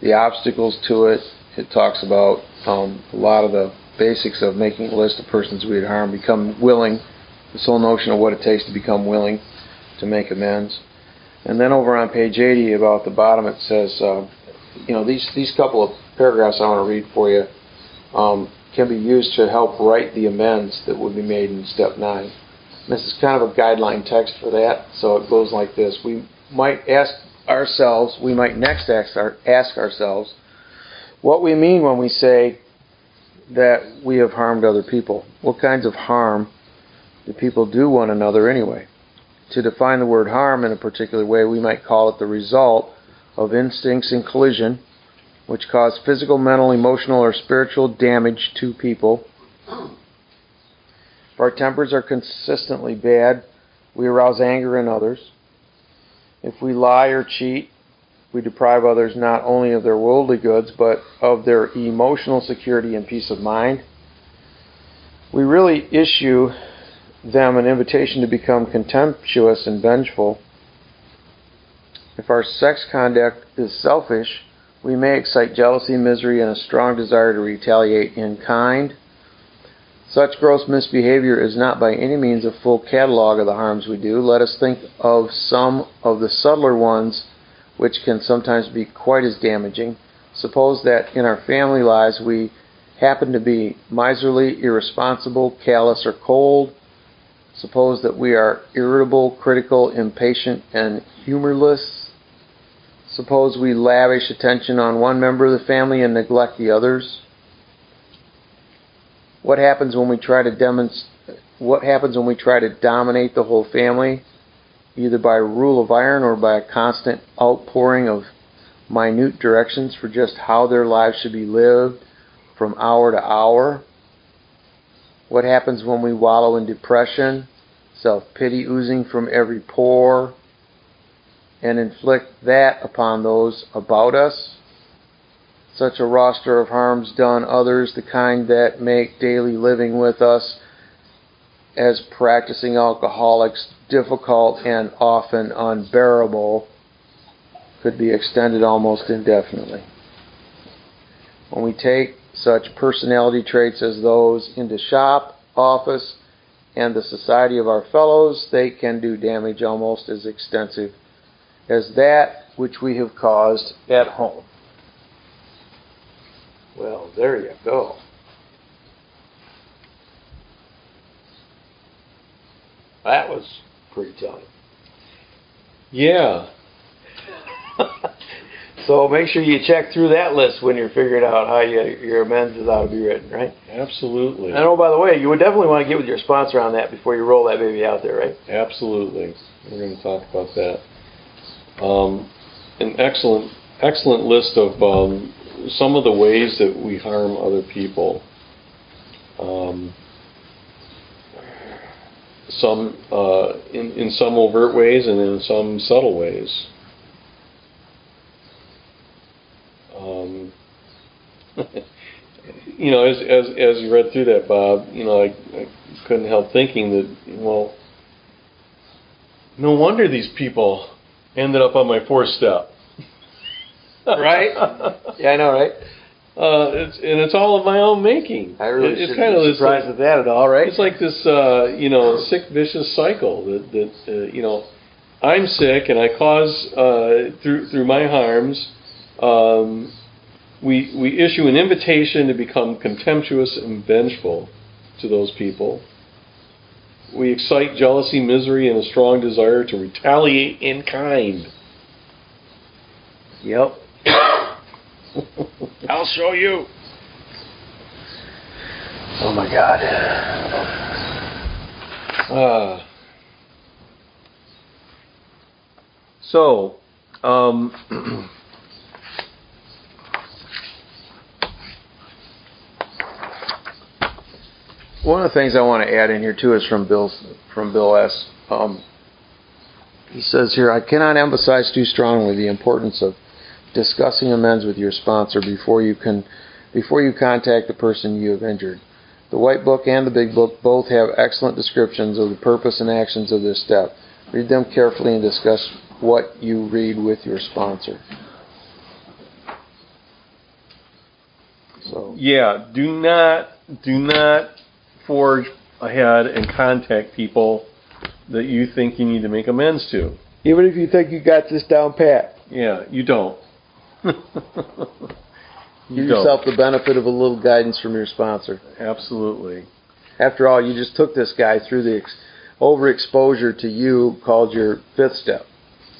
the obstacles to it. It talks about a lot of the basics of making a list of persons we had harmed, become willing, this whole notion of what it takes to become willing to make amends. And then over on page 80, about the bottom, it says, you know, these couple of paragraphs I want to read for you can be used to help write the amends that would be made in Step 9. This is kind of a guideline text for that, so it goes like this. We might ask ourselves, we might next ask ourselves, what we mean when we say that we have harmed other people. What kinds of harm do people do one another anyway? To define the word harm in a particular way, we might call it the result of instincts in collision, which cause physical, mental, emotional, or spiritual damage to people. If our tempers are consistently bad, we arouse anger in others. If we lie or cheat, we deprive others not only of their worldly goods, but of their emotional security and peace of mind. We really issue them an invitation to become contemptuous and vengeful. If our sex conduct is selfish, we may excite jealousy, misery, and a strong desire to retaliate in kind. Such gross misbehavior is not by any means a full catalog of the harms we do. Let us think of some of the subtler ones, which can sometimes be quite as damaging. Suppose that in our family lives we happen to be miserly, irresponsible, callous, or cold. Suppose that we are irritable, critical, impatient, and humorless. Suppose we lavish attention on one member of the family and neglect the others. What happens when we try to dominate the whole family, either by rule of iron or by a constant outpouring of minute directions for just how their lives should be lived from hour to hour? What happens when we wallow in depression, self-pity oozing from every pore, and inflict that upon those about us? Such a roster of harms done others, the kind that make daily living with us as practicing alcoholics difficult and often unbearable, could be extended almost indefinitely. When we take such personality traits as those into shop, office, and the society of our fellows, they can do damage almost as extensive as that which we have caused at home. Well, there you go. That was pretty telling. Yeah. So make sure you check through that list when you're figuring out how your amends is ought to be written, right? Absolutely. And oh, by the way, you would definitely want to get with your sponsor on that before you roll that baby out there, right? Absolutely. We're going to talk about that. An excellent list of some of the ways that we harm other people. Some in some overt ways and in some subtle ways. You know, as you read through that, Bob, you know, I couldn't help thinking that, well, no wonder these people ended up on my fourth step. Right? Yeah, I know, right? It's all of my own making. I really shouldn't be surprised at that at all, right? It's like this, you know, sick, vicious cycle that you know, I'm sick and I cause, through my harms, we issue an invitation to become contemptuous and vengeful to those people. We excite jealousy, misery, and a strong desire to retaliate in kind. Yep. I'll show you. Oh my God. One of the things I want to add in here too is from Bill S. He says here, I cannot emphasize too strongly the importance of discussing amends with your sponsor before you contact the person you have injured. The White Book and the Big Book both have excellent descriptions of the purpose and actions of this step. Read them carefully and discuss what you read with your sponsor. So yeah, do not do not forge ahead and contact people that you think you need to make amends to. Even if you think you got this down pat. Yeah, you don't. Give yourself the benefit of a little guidance from your sponsor. Absolutely. After all, you just took this guy through the overexposure to you called your fifth step.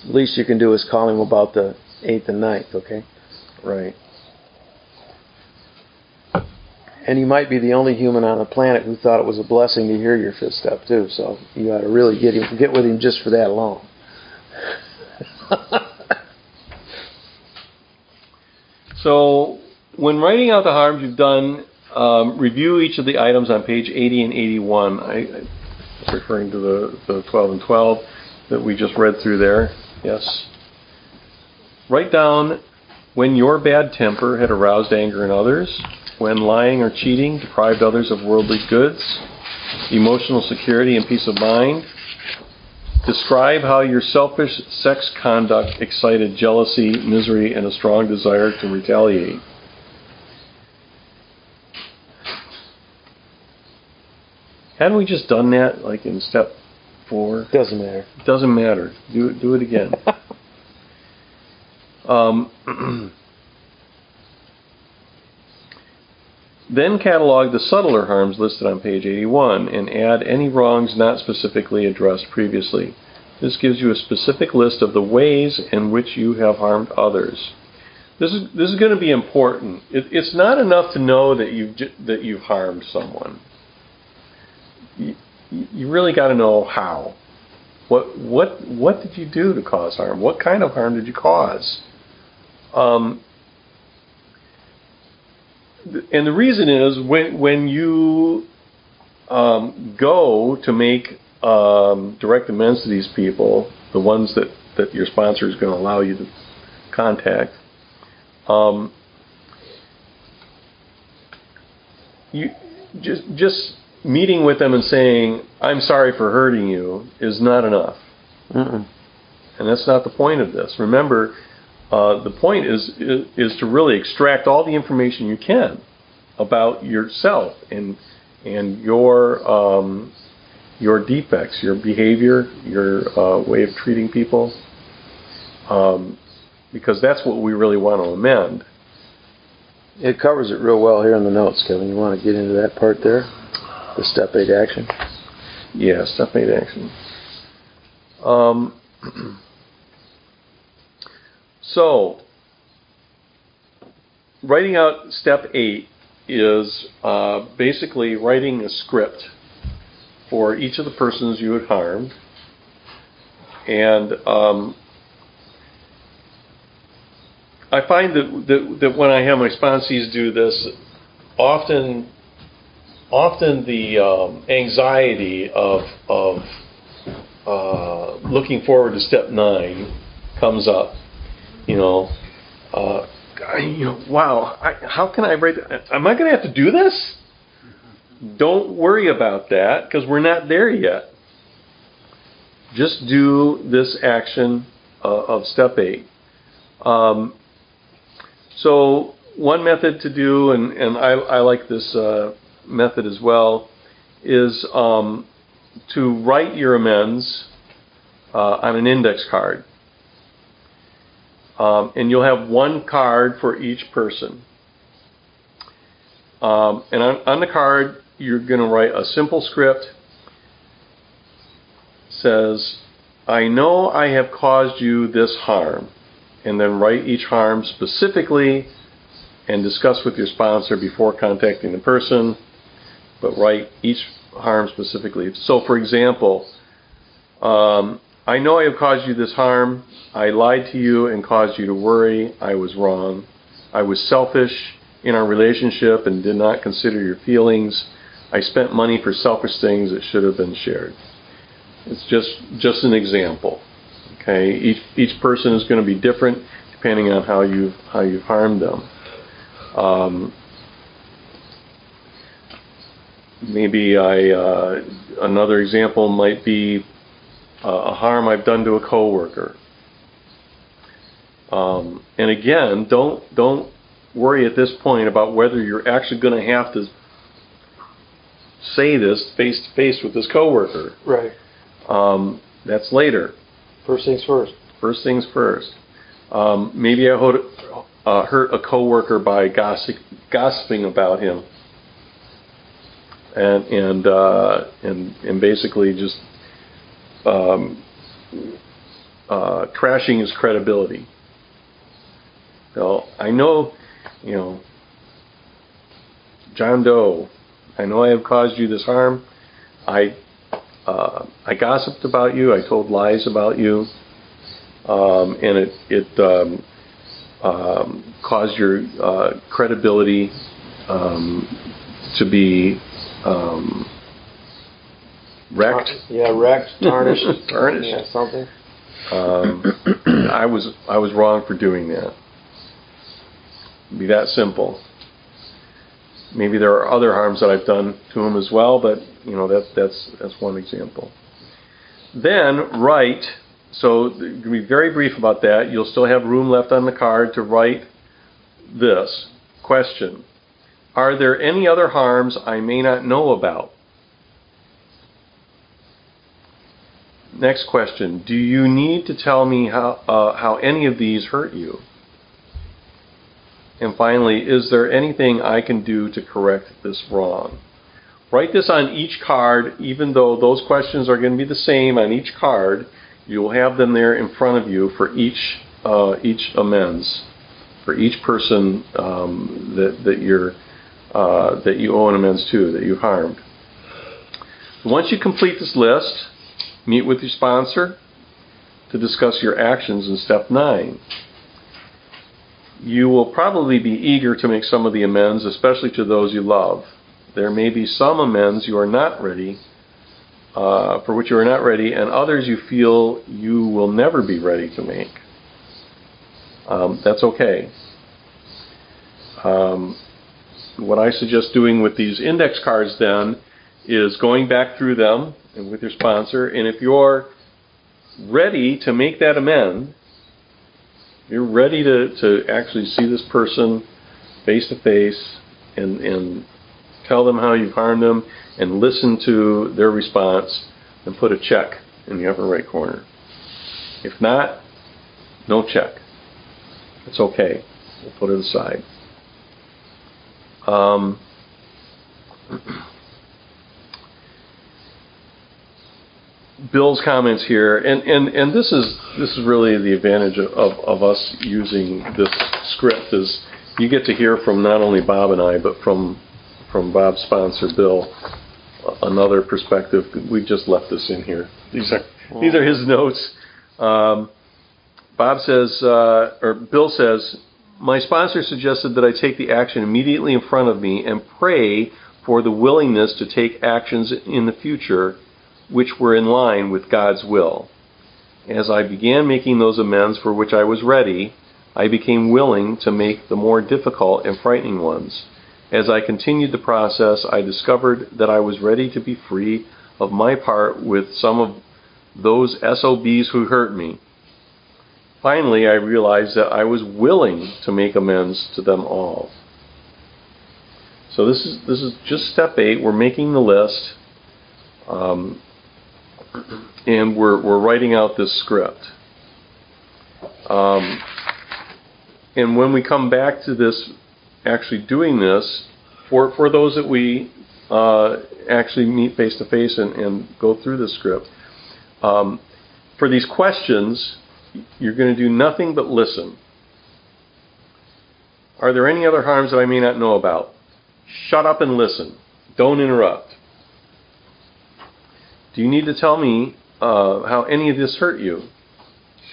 The least you can do is call him about the 8th and 9th, okay? Right. And you might be the only human on the planet who thought it was a blessing to hear your fifth step, too. So you ought to really get with him just for that alone. So when writing out the harms you've done, review each of the items on page 80 and 81. I was referring to the 12 and 12 that we just read through there. Yes. Write down when your bad temper had aroused anger in others, when lying or cheating deprived others of worldly goods, emotional security and peace of mind. Describe how your selfish sex conduct excited jealousy, misery, and a strong desire to retaliate. Hadn't we just done that, like in step 4? Doesn't matter. Doesn't matter. Do it again. Then catalog the subtler harms listed on page 81 and add any wrongs not specifically addressed previously. This gives you a specific list of the ways in which you have harmed others. This is going to be important. It's not enough to know that you've harmed someone. You really got to know how. What did you do to cause harm? What kind of harm did you cause? And the reason is when you go to make direct amends to these people, the ones that your sponsor is going to allow you to contact, you just meeting with them and saying, "I'm sorry for hurting you," is not enough. Mm-mm. And that's not the point of this. Remember, the point is to really extract all the information you can about yourself and your defects, your behavior, your way of treating people, because that's what we really want to amend. It covers it real well here in the notes, Kevin. You want to get into that part there? The Step 8 action? Yeah, Step 8 action. So, writing out Step 8 is basically writing a script for each of the persons you had harmed, and I find that when I have my sponsees do this, often the anxiety of looking forward to Step 9 comes up. You know, wow, how can I write that? Am I going to have to do this? Don't worry about that, because we're not there yet. Just do this action of Step 8. So one method to do, and I like this method as well, is to write your amends on an index card. And you'll have one card for each person. And on the card, you're going to write a simple script. It says, "I know I have caused you this harm." And then write each harm specifically and discuss with your sponsor before contacting the person. But write each harm specifically. So, for example, I know I have caused you this harm. I lied to you and caused you to worry. I was wrong. I was selfish in our relationship and did not consider your feelings. I spent money for selfish things that should have been shared. It's just an example. Okay, each person is going to be different depending on how you've harmed them. Maybe another example might be a harm I've done to a coworker. And again, don't worry at this point about whether you're actually going to have to say this face to face with his coworker. Right. That's later. First things first. First things first. Maybe I hurt a coworker by gossiping about him, and basically just crashing his credibility. So I know, you know, John Doe, I know I have caused you this harm. I gossiped about you. I told lies about you, and it caused your credibility to be wrecked. Yeah, wrecked, tarnished, tarnished. Yeah, something. I was wrong for doing that. It'd be that simple. Maybe there are other harms that I've done to him as well, but you know that's one example. Then write. So to be very brief about that, you'll still have room left on the card to write this question: are there any other harms I may not know about? Next question: do you need to tell me how any of these hurt you? And finally, is there anything I can do to correct this wrong? Write this on each card, even though those questions are going to be the same on each card. You'll have them there in front of you for each amends, for each person that you owe an amends to, that you harmed. Once you complete this list, meet with your sponsor to discuss your actions in step 9. You will probably be eager to make some of the amends, especially to those you love. There may be some amends you are not ready, for which you are not ready, and others you feel you will never be ready to make. That's okay. What I suggest doing with these index cards then is going back through them and with your sponsor, and if you're ready to make that amend, you're ready to actually see this person face to face and tell them how you've harmed them and listen to their response, and put a check in the upper right corner. If not, no check. It's okay. We'll put it aside. Bill's comments here, and this is really the advantage of us using this script, is you get to hear from not only Bob and I, but from Bob's sponsor Bill, another perspective. We've just left this in here. These are his notes. Bob says, or Bill says, my sponsor suggested that I take the action immediately in front of me and pray for the willingness to take actions in the future which were in line with God's will. As I began making those amends for which I was ready, I became willing to make the more difficult and frightening ones. As I continued the process, I discovered that I was ready to be free of my part with some of those SOBs who hurt me. Finally, I realized that I was willing to make amends to them all. So this is just step 8. We're making the list. And we're writing out this script. And when we come back to this, actually doing this, for those that we actually meet face to face and go through the script, for these questions, you're going to do nothing but listen. Are there any other harms that I may not know about? Shut up and listen. Don't interrupt. Do you need to tell me how any of this hurt you?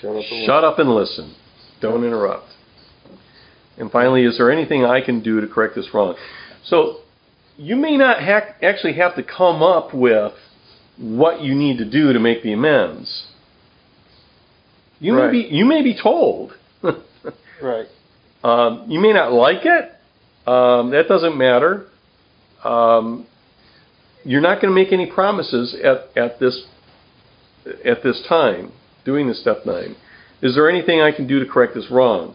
Shut up and listen. Don't interrupt. And finally, is there anything I can do to correct this wrong? So you may not actually have to come up with what you need to do to make the amends. You may be told. Right. You may not like it. That doesn't matter. You're not going to make any promises at this time, doing this step 9. Is there anything I can do to correct this wrong?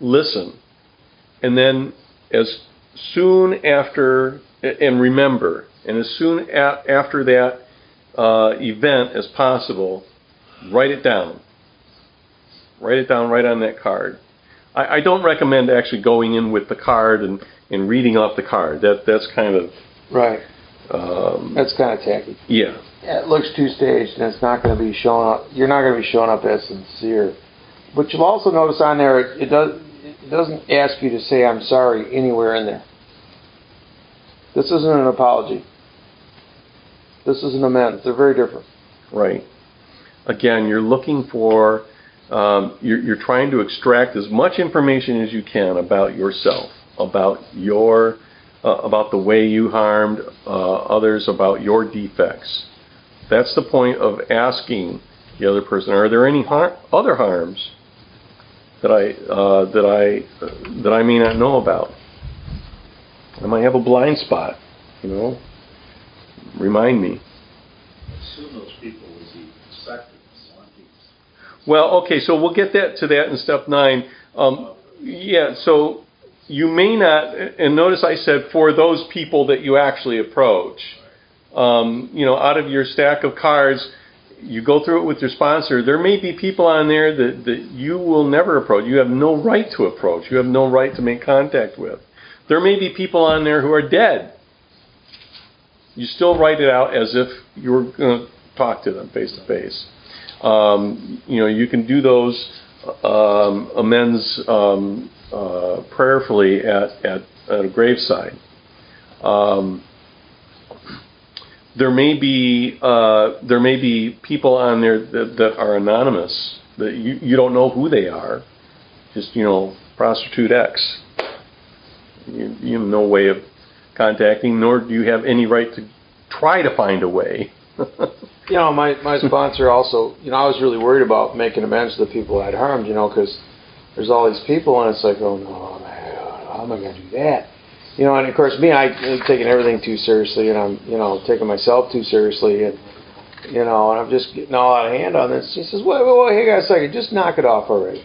Listen. And then as soon after, and remember, and as soon after that event as possible, write it down. Write it down right on that card. I don't recommend actually going in with the card and reading off the card. That's kind of... Right. That's kind of tacky. Yeah. It looks two-staged, and it's not going to be showing up. You're not going to be showing up as sincere. But you'll also notice on there, it doesn't ask you to say I'm sorry anywhere in there. This isn't an apology. This is an amends. They're very different. Right. Again, you're looking for... you're trying to extract as much information as you can about yourself, about your, about the way you harmed others, about your defects. That's the point of asking the other person: are there any other harms that I may not know about? I might have a blind spot, you know. Remind me. Assume those people will be expected. Well, okay, so we'll get that to that in step 9. Yeah, so you may not, and notice I said for those people that you actually approach, you know, out of your stack of cards, you go through it with your sponsor. There may be people on there that you will never approach. You have no right to approach. You have no right to make contact with. There may be people on there who are dead. You still write it out as if you were going to talk to them face to face. You know, you can do those amends prayerfully at a graveside. There may be people on there that are anonymous, that you don't know who they are. Just, you know, prostitute X. You have no way of contacting, nor do you have any right to try to find a way. You know, my sponsor also, you know, I was really worried about making amends to the people I'd harmed, you know, because there's all these people, and it's like, oh, no, man, how am I going to do that? You know, and of course, me, I'm taking everything too seriously, and I'm, you know, taking myself too seriously, and, you know, and I'm just getting all out of hand on this. She says, wait, hang on a second, just knock it off already.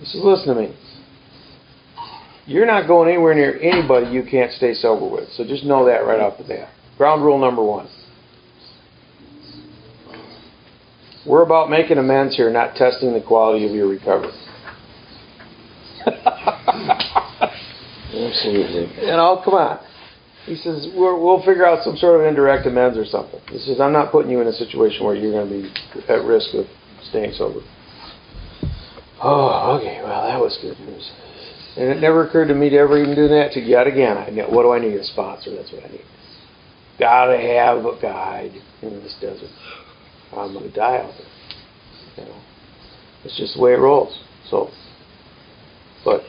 She says, listen to me. You're not going anywhere near anybody you can't stay sober with, so just know that right off the bat. Ground rule number 1. We're about making amends here, not testing the quality of your recovery. Absolutely. You know, come on. He says, we'll figure out some sort of indirect amends or something. He says, I'm not putting you in a situation where you're going to be at risk of staying sober. Oh, okay, well, that was good news. And it never occurred to me to ever even do that to yet again. What do I need? A sponsor. That's what I need. Gotta have a guide in this desert. I'm gonna die out there. You know, it's just the way it rolls. So, but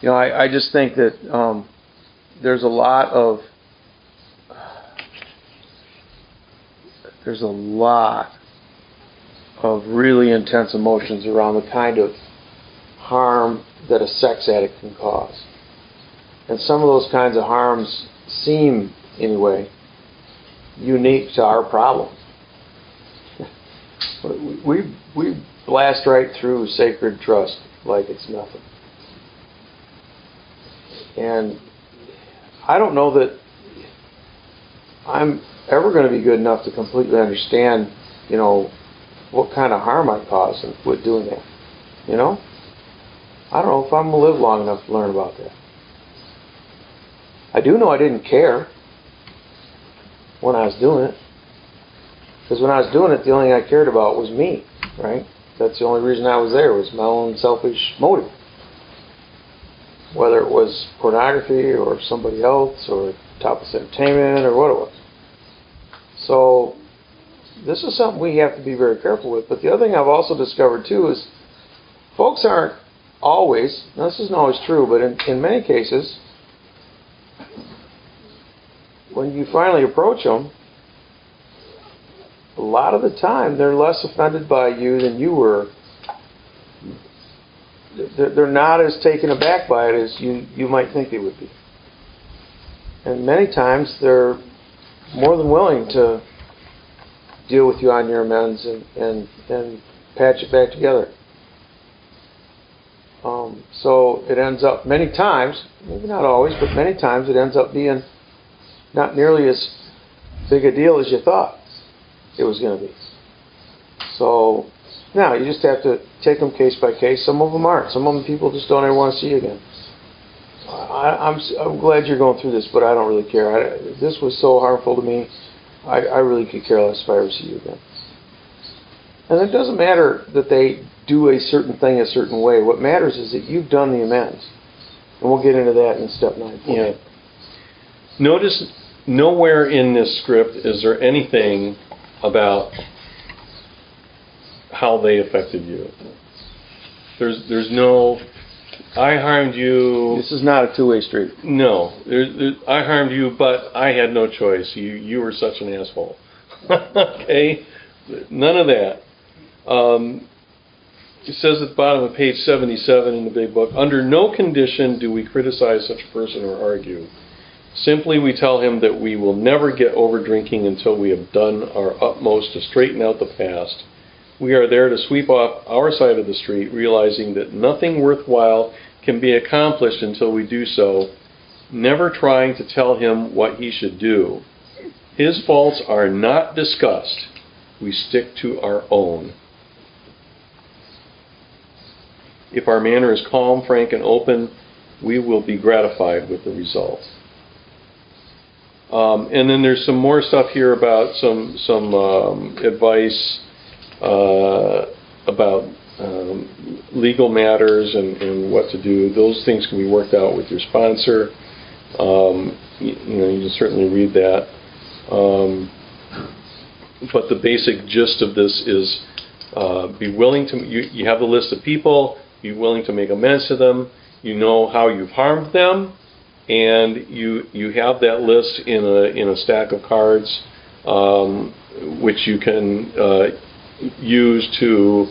you know, I just think that there's a lot of really intense emotions around the kind of harm that a sex addict can cause, and some of those kinds of harms seem, anyway, unique to our problem. We blast right through sacred trust like it's nothing. And I don't know that I'm ever going to be good enough to completely understand, you know, what kind of harm I caused with doing that. You know? I don't know if I'm going to live long enough to learn about that. I do know I didn't care when I was doing it. Because when I was doing it, the only thing I cared about was me, right? That's the only reason I was there, was my own selfish motive. Whether it was pornography or somebody else or topless entertainment or what it was. So this is something we have to be very careful with. But the other thing I've also discovered too is folks aren't always, now this isn't always true, but in many cases, when you finally approach them, a lot of the time they're less offended by you than you were. They're not as taken aback by it as you might think they would be. And many times they're more than willing to deal with you on your amends and patch it back together. So it ends up many times, maybe not always, but many times it ends up being not nearly as big a deal as you thought it was going to be. So now you just have to take them case by case. Some of them aren't. Some of them people just don't ever want to see you again. I'm glad you're going through this, but I don't really care. This was so harmful to me. I really could care less if I ever see you again. And it doesn't matter that they do a certain thing a certain way. What matters is that you've done the amends. And we'll get into that in step 9. Yeah. Notice nowhere in this script is there anything about how they affected you. There's no, I harmed you. This is not a two-way street. No. I harmed you, but I had no choice. You were such an asshole. Okay? None of that. It says at the bottom of page 77 in the Big Book, under no condition do we criticize such a person or argue. Simply we tell him that we will never get over drinking until we have done our utmost to straighten out the past. We are there to sweep off our side of the street, realizing that nothing worthwhile can be accomplished until we do so, never trying to tell him what he should do. His faults are not discussed. We stick to our own. If our manner is calm, frank, and open, we will be gratified with the result. And then there's some more stuff here about some advice about legal matters and what to do. Those things can be worked out with your sponsor. You can certainly read that. But the basic gist of this is be willing to, you have a list of people, be willing to make amends to them, you know how you've harmed them, and you have that list in a stack of cards which you can use to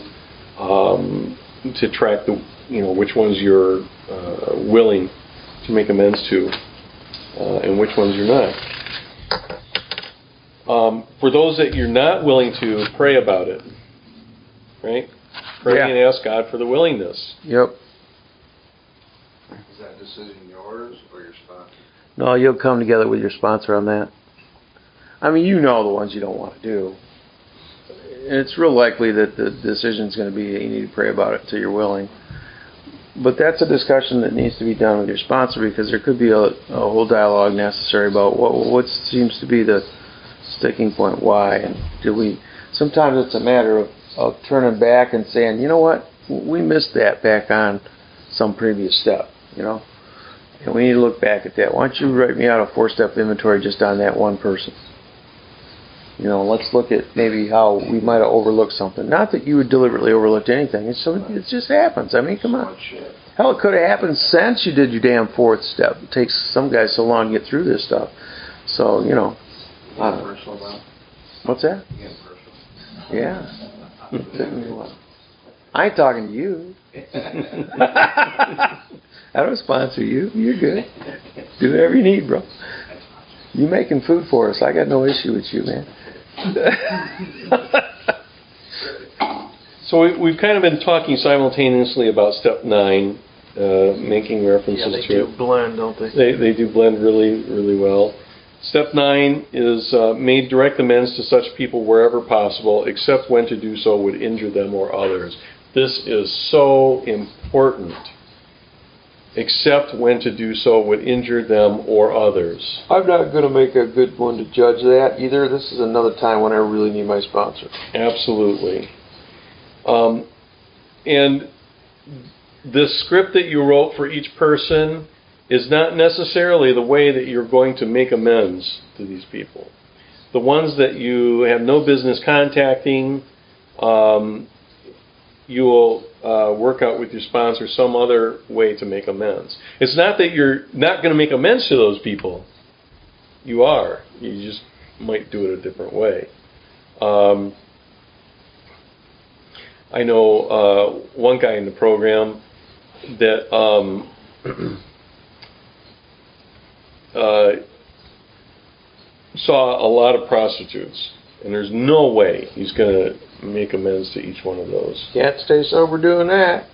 track the which ones you're willing to make amends to and which ones you're not. For those that you're not willing to, pray about it. Right? Pray and ask God for the willingness. Yep. Is that decision yours or your sponsor? No, you'll come together with your sponsor on that. I mean, you know the ones you don't want to do. It's real likely that the decision's going to be that you need to pray about it until you're willing. But that's a discussion that needs to be done with your sponsor, because there could be a whole dialogue necessary about what seems to be the sticking point, why, and do we? Sometimes it's a matter of turning back and saying, you know what, we missed that back on some previous step, and we need to look back at that. Why don't you write me out a 4-step inventory just on that one person? Let's look at maybe how we might have overlooked something. Not that you would deliberately overlooked anything. It just happens. I mean, come on. Hell, it could have happened since you did your damn 4th step. It takes some guys so long to get through this stuff. So, what's that? Yeah. I ain't talking to you. I don't sponsor you. You're good. Do whatever you need, bro. You making food for us. I got no issue with you, man. So we've kind of been talking simultaneously about step 9, making references to it. Yeah, they do blend, don't they? They do blend really, really well. Step 9 is made direct amends to such people wherever possible, except when to do so would injure them or others. This is so important. Except when to do so would injure them or others. I'm not going to make a good one to judge that either. This is another time when I really need my sponsor. Absolutely. And the script that you wrote for each person is not necessarily the way that you're going to make amends to these people. The ones that you have no business contacting, you will work out with your sponsor some other way to make amends. It's not that you're not going to make amends to those people. You are. You just might do it a different way. I know one guy in the program that saw a lot of prostitutes, and there's no way he's going to make amends to each one of those. Can't stay sober doing that.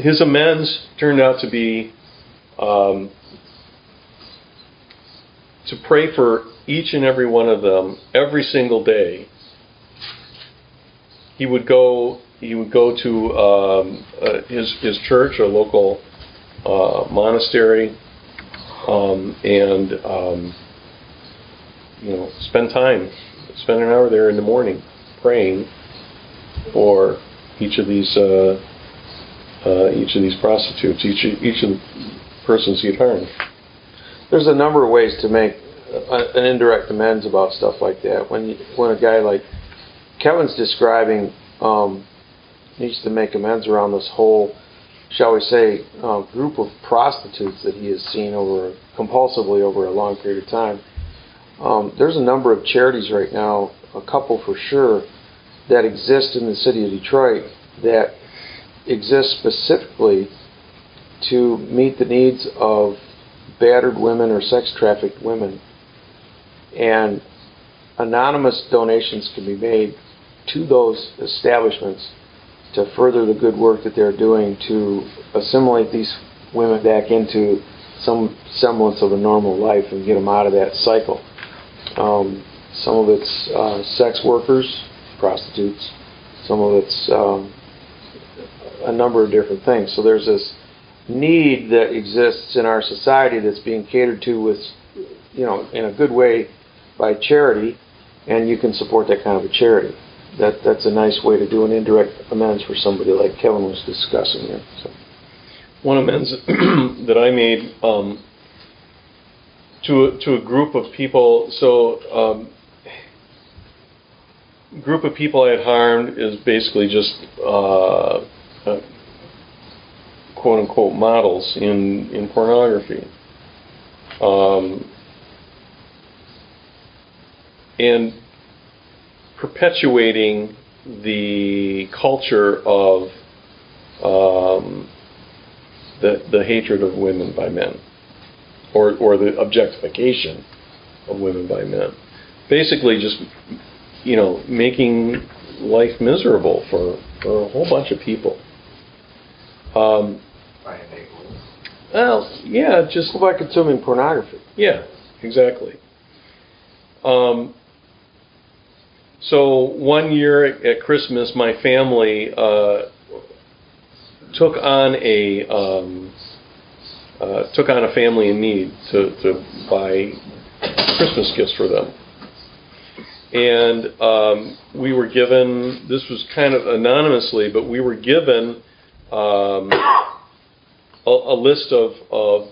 His amends turned out to be to pray for each and every one of them every single day, he would go to his church or local monastery, and spend an hour there in the morning praying for each of these prostitutes, each of the persons he'd harmed. There's a number of ways to make an indirect amends about stuff like that. When a guy like Kevin's describing needs to make amends around this whole, shall we say, group of prostitutes that he has seen compulsively over a long period of time. There's a number of charities right now, a couple for sure, that exist in the city of Detroit that exist specifically to meet the needs of battered women or sex trafficked women. And anonymous donations can be made to those establishments to further the good work that they're doing to assimilate these women back into some semblance of a normal life and get them out of that cycle. Some of it's sex workers, prostitutes, some of it's a number of different things. So there's this need that exists in our society that's being catered to with, in a good way by charity, and you can support that kind of a charity. That's a nice way to do an indirect amends for somebody like Kevin was discussing here. So. One amends that I made to a group of people. So, group of people I had harmed is basically just quote unquote models in pornography, and perpetuating the culture of the hatred of women by men, or the objectification of women by men. Basically just, making life miserable for a whole bunch of people. By enabling. Well, yeah, just by consuming pornography. Yeah, exactly. So one year at Christmas, my family took on a family in need to buy Christmas gifts for them, and we were given. This was kind of anonymously, but we were given a list of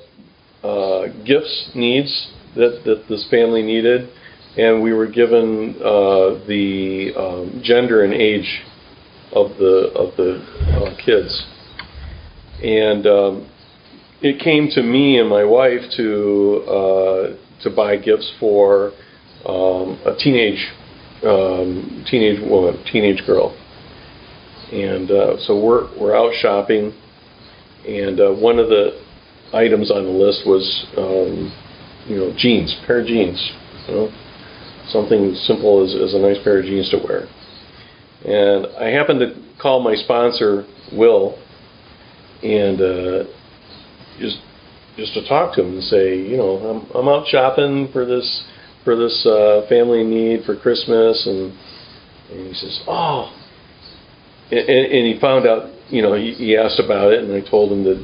gifts needs that this family needed. And we were given the gender and age of the kids, and it came to me and my wife to buy gifts for a teenage girl, and so we're out shopping, and one of the items on the list was jeans, pair of jeans, Something simple as a nice pair of jeans to wear. And I happened to call my sponsor, Will, and just to talk to him and say, I'm out shopping for this family need for Christmas, and he says, oh, and he found out, he asked about it, and I told him that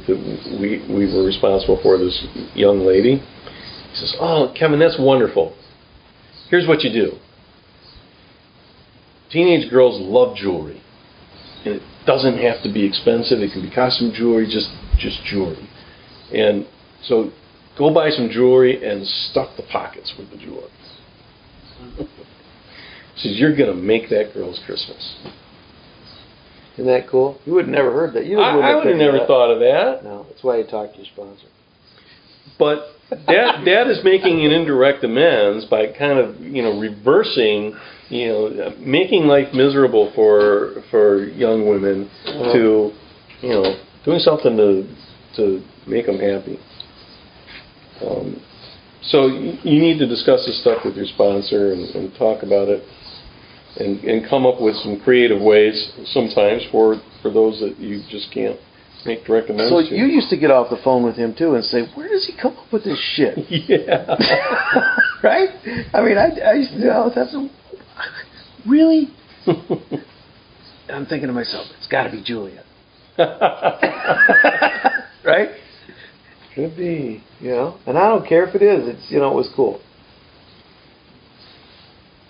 we were responsible for this young lady. He says, oh, Kevin, that's wonderful. Here's what you do. Teenage girls love jewelry. And it doesn't have to be expensive. It can be costume jewelry, just jewelry. And so go buy some jewelry and stuff the pockets with the jewelry. She says, you're going to make that girl's Christmas. Isn't that cool? You would have never heard that. I would have never thought of that. No, that's why you talk to your sponsor. But Dad is making an indirect amends by kind of, reversing, making life miserable for young women to, doing something to make them happy. So you need to discuss this stuff with your sponsor and talk about it and come up with some creative ways sometimes for those that you just can't Make direct notes. So you used to get off the phone with him too and say, "Where does he come up with this shit?" Yeah. Right? I mean, I used to know that's a, really. And I'm thinking to myself, it's got to be Julia. Right? Could be, you know. And I don't care if it is. It's, you know, it was cool.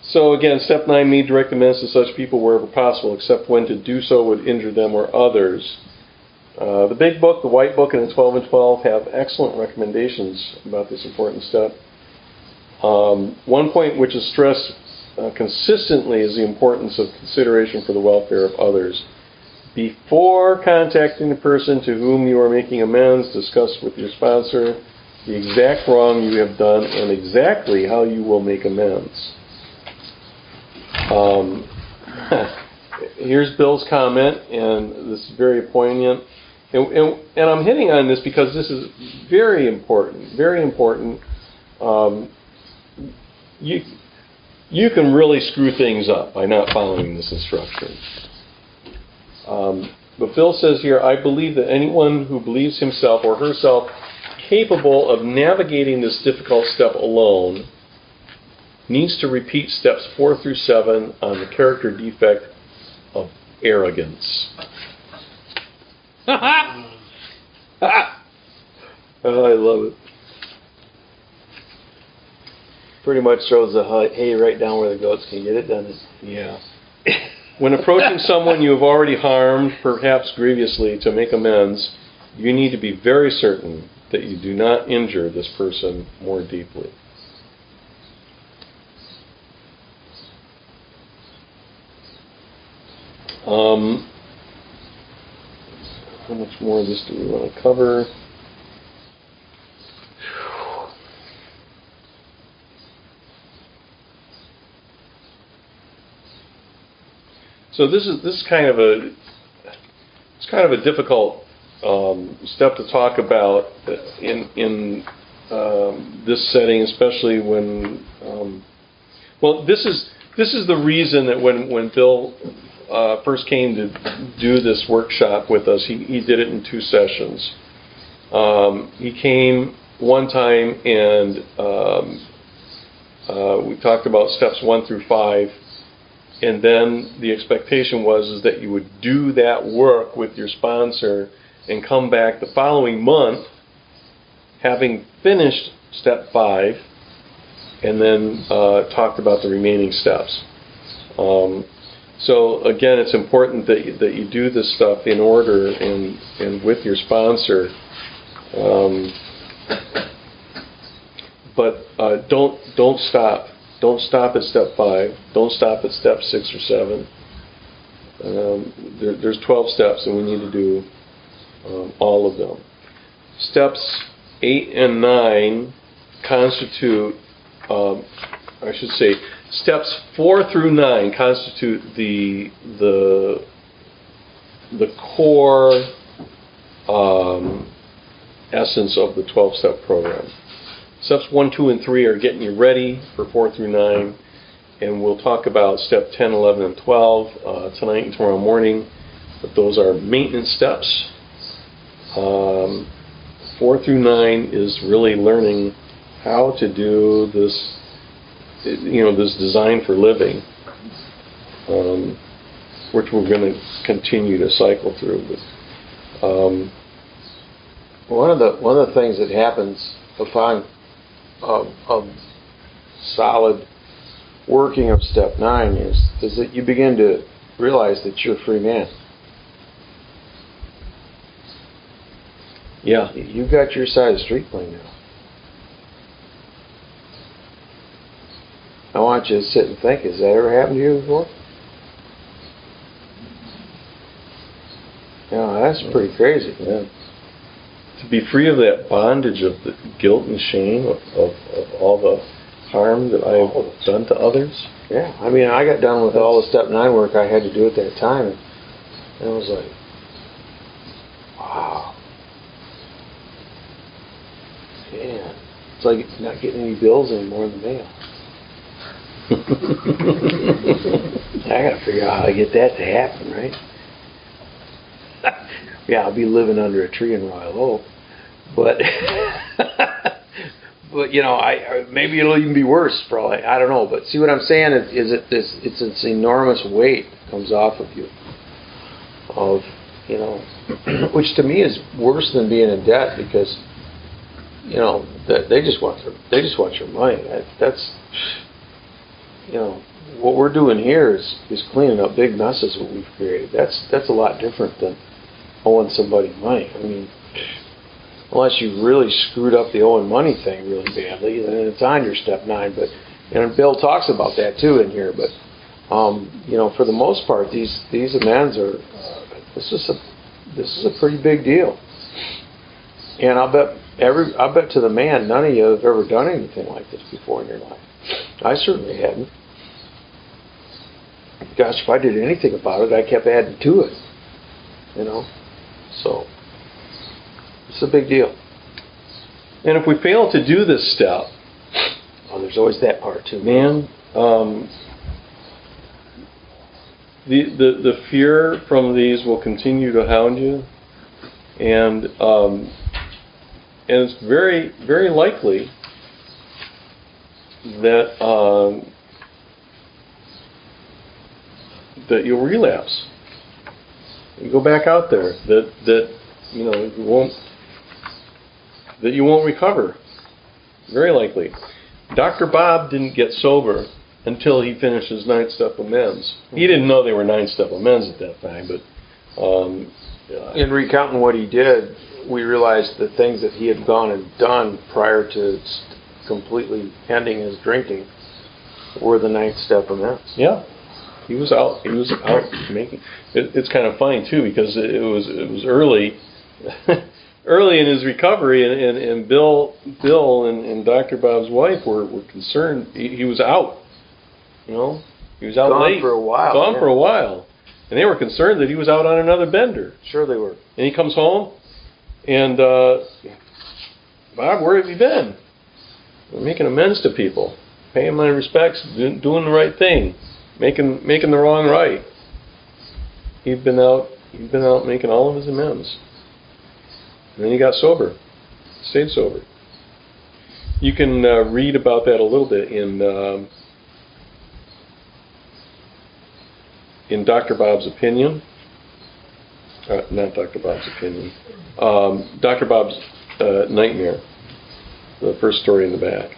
So again, step 9, me direct the message to such people wherever possible, except when to do so would injure them or others. The Big Book, the White Book, and the 12 and 12 have excellent recommendations about this important step. One point which is stressed consistently is the importance of consideration for the welfare of others. Before contacting the person to whom you are making amends, discuss with your sponsor the exact wrong you have done and exactly how you will make amends. Here's Bill's comment, and this is very poignant. And I'm hitting on this because this is very important, very important. You can really screw things up by not following this instruction. But Phil says here, I believe that anyone who believes himself or herself capable of navigating this difficult step alone needs to repeat steps 4 through 7 on the character defect of arrogance. Oh, I love it. Pretty much throws the hay right down where the goats can get it done. Yeah. When approaching someone you have already harmed, perhaps grievously, to make amends, you need to be very certain that you do not injure this person more deeply. How much more of this do we want to cover? So this is kind of a difficult step to talk about in this setting, especially when well, this is the reason that when Bill first came to do this workshop with us, he did it in 2 sessions. He came one time and we talked about steps 1 through 5. And then the expectation was that you would do that work with your sponsor and come back the following month having finished step 5 and then talked about the remaining steps. So again, it's important that you do this stuff in order and with your sponsor. But don't stop. Don't stop at step 5. Don't stop at step 6 or 7. There's 12 steps, and we need to do all of them. Steps 8 and 9 constitute, I should say, steps 4 through 9 constitute the core essence of the 12-step program. Steps 1, 2, and 3 are getting you ready for 4 through 9. And we'll talk about step 10, 11, and 12 tonight and tomorrow morning. But those are maintenance steps. 4 through 9 is really learning how to do this, you know, this design for living, which we're going to continue to cycle through. But, one of the things that happens upon solid working of step 9 is that you begin to realize that you're a free man. Yeah. You've got your side of the street clean now. I want you to sit and think, has that ever happened to you before? Yeah, that's pretty crazy. Yeah. To be free of that bondage of the guilt and shame of all the harm that I've done to others. Yeah, I mean, I got done with all the step 9 work I had to do at that time, and I was like, wow. Man, it's like not getting any bills anymore in the mail. I got to figure out how to get that to happen, right? Yeah, I'll be living under a tree in Royal Oak, but but you know, I maybe it'll even be worse, probably. I don't know. But see what I'm saying is it's this enormous weight that comes off of you, of you know, which to me is worse than being in debt, because you know they just want your money. That's you know. What we're doing here is cleaning up big messes what we've created. That's a lot different than owing somebody money. I mean, unless you really screwed up the owing money thing really badly, then it's on your step 9. But and Bill talks about that too in here. But you know, for the most part, these amends are this is a pretty big deal. And I bet to the man, none of you have ever done anything like this before in your life. I certainly hadn't. Gosh, if I did anything about it, I kept adding to it, you know. So it's a big deal. And if we fail to do this step, oh, there's always that part too, man. The fear from these will continue to hound you, and it's very, very likely that. That you'll relapse. You go back out there. That you know you won't recover. Very likely. Dr. Bob didn't get sober until he finished his 9-step amends. He didn't know they were 9-step amends at that time, but in recounting what he did, we realized the things that he had gone and done prior to completely ending his drinking were the 9-step amends. Yeah. He was out. He was out making. It's kind of funny too, because it was early, early in his recovery, and Bill and Dr. Bob's wife were concerned. He was out. You know, he was out late. Gone for a while. Gone for a while, and they were concerned that he was out on another bender. Sure, they were. And he comes home, and Bob, where have you been? We're making amends to people, paying my respects, doing the right thing. Making the wrong right. He'd been out making all of his amends. And then he got sober. Stayed sober. You can read about that a little bit in Dr. Bob's opinion. Not Dr. Bob's opinion. Dr. Bob's nightmare. The first story in the back.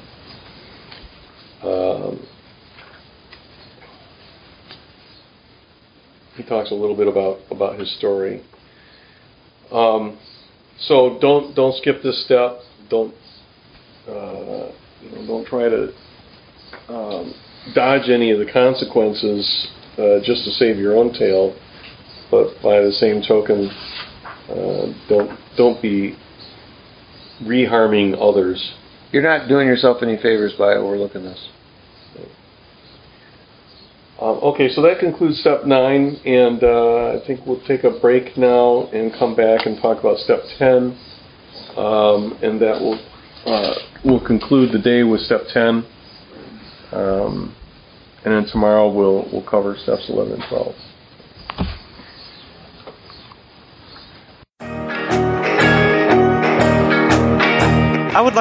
He talks a little bit about his story. So don't skip this step. Don't try to dodge any of the consequences just to save your own tail. But by the same token, don't be reharming others. You're not doing yourself any favors by overlooking this. Okay, so that concludes step 9, and I think we'll take a break now and come back and talk about step 10, and that will conclude the day with step 10, and then tomorrow we'll cover steps 11 and 12. I would